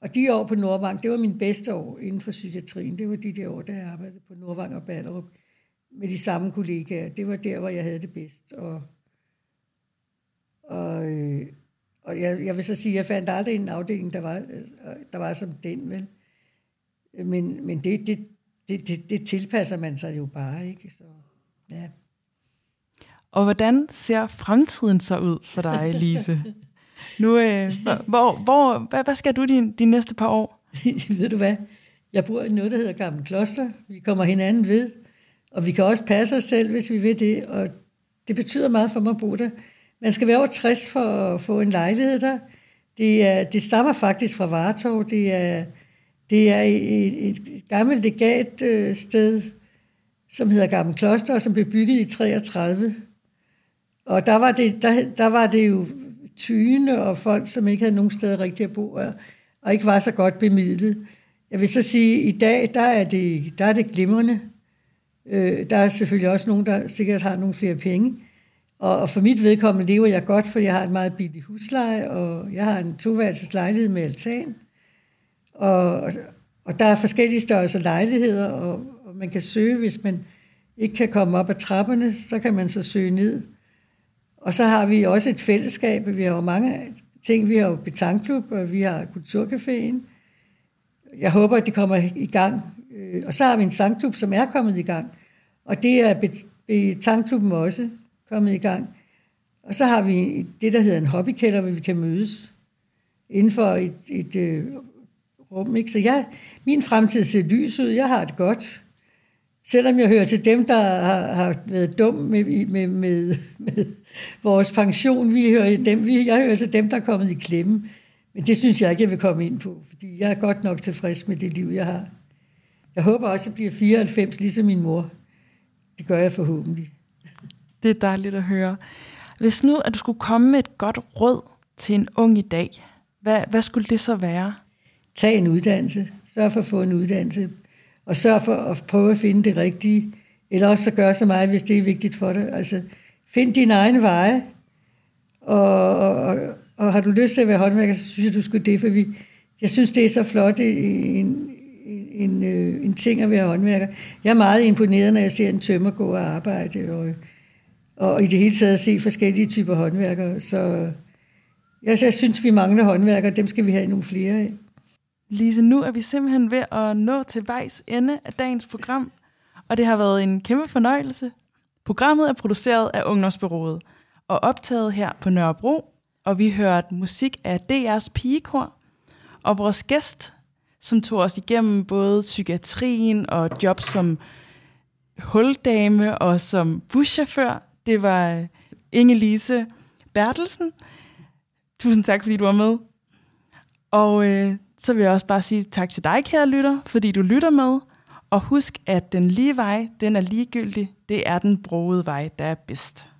Og de år på Nordvang, det var mine bedste år inden for psykiatrien. Det var de der år, da jeg arbejdede på Nordvang og Ballerup med de samme kollegaer. Det var der, hvor jeg havde det bedst. Og, og, øh, og jeg, jeg vil så sige, at jeg fandt aldrig en afdeling, der var, der var som den, vel? Men, men det, det, det, det, det tilpasser man sig jo bare, ikke? Så, ja. Og hvordan ser fremtiden så ud for dig, Lise? Nu, øh, hvor, hvor, hvad, hvad skal du din, de næste par år? Ved du hvad? Jeg bor i noget, der hedder Gamle Kloster. Vi kommer hinanden ved, og vi kan også passe os selv, hvis vi vil det. Og det betyder meget for mig at bo der. Man skal være over tres for at få en lejlighed der. Det, er, det stammer faktisk fra Vartov. Det er... Det er et, et gammelt legat øh, sted, som hedder Gamle Kloster, og som blev bygget i treogtredive. Og der var det, der, der var det jo tyende og folk, som ikke havde nogen steder rigtigt at bo, og ikke var så godt bemidlet. Jeg vil så sige, at i dag, der er det, der er det glimrende. Øh, der er selvfølgelig også nogen, der sikkert har nogle flere penge. Og, og for mit vedkommende lever jeg godt, for jeg har en meget billig husleje, og jeg har en toværelses lejlighed med altan. Og, og der er forskellige størrelser lejligheder, og, og man kan søge, hvis man ikke kan komme op ad trapperne, så kan man så søge ned. Og så har vi også et fællesskab. Vi har jo mange ting. Vi har jo Betangklub, og vi har Kulturcaféen. Jeg håber, at de kommer i gang. Og så har vi en sangklub, som er kommet i gang. Og det er Betangklubben også kommet i gang. Og så har vi det, der hedder en hobbykælder, hvor vi kan mødes inden for et, et, et rum. Ikke? Så jeg, min fremtid ser lys ud. Jeg har det godt. Selvom jeg hører til dem, der har, har været dum med, med, med, med vores pension, vi hører dem, vi, jeg hører til dem, der er kommet i klemme. Men det synes jeg ikke, jeg vil komme ind på, fordi jeg er godt nok tilfreds med det liv, jeg har. Jeg håber også, at jeg bliver fireoghalvfems, ligesom min mor. Det gør jeg forhåbentlig. Det er dejligt at høre. Hvis nu, at du skulle komme med et godt råd til en ung i dag, hvad, hvad skulle det så være? Tag en uddannelse. Sørg for at få en uddannelse. Og sørg for at prøve at finde det rigtige. Eller også så gør så meget, hvis det er vigtigt for dig. Altså, find dine egne veje. Og, og, og har du lyst til at være håndværker, så synes jeg, du skulle det. For vi, jeg synes, det er så flot en, en, en, en ting at være håndværker. Jeg er meget imponeret, når jeg ser en tømmer gå og arbejde. Og, og i det hele taget se forskellige typer håndværkere. Så jeg, jeg synes, vi mangler håndværkere. Dem skal vi have nogle flere af. Lise, nu er vi simpelthen ved at nå til vejs ende af dagens program, og det har været en kæmpe fornøjelse. Programmet er produceret af Ungdomsbureauet og optaget her på Nørrebro, og vi hørte musik af D R's pigekor, og vores gæst, som tog os igennem både psykiatrien og job som huldame og som buschauffør, det var Inge-Lise Bertelsen. Tusind tak, fordi du var med. Og øh, så vil jeg også bare sige tak til dig, kære lytter, fordi du lytter med. Og husk, at den lige vej, den er ligegyldig. Det er den brogede vej, der er bedst.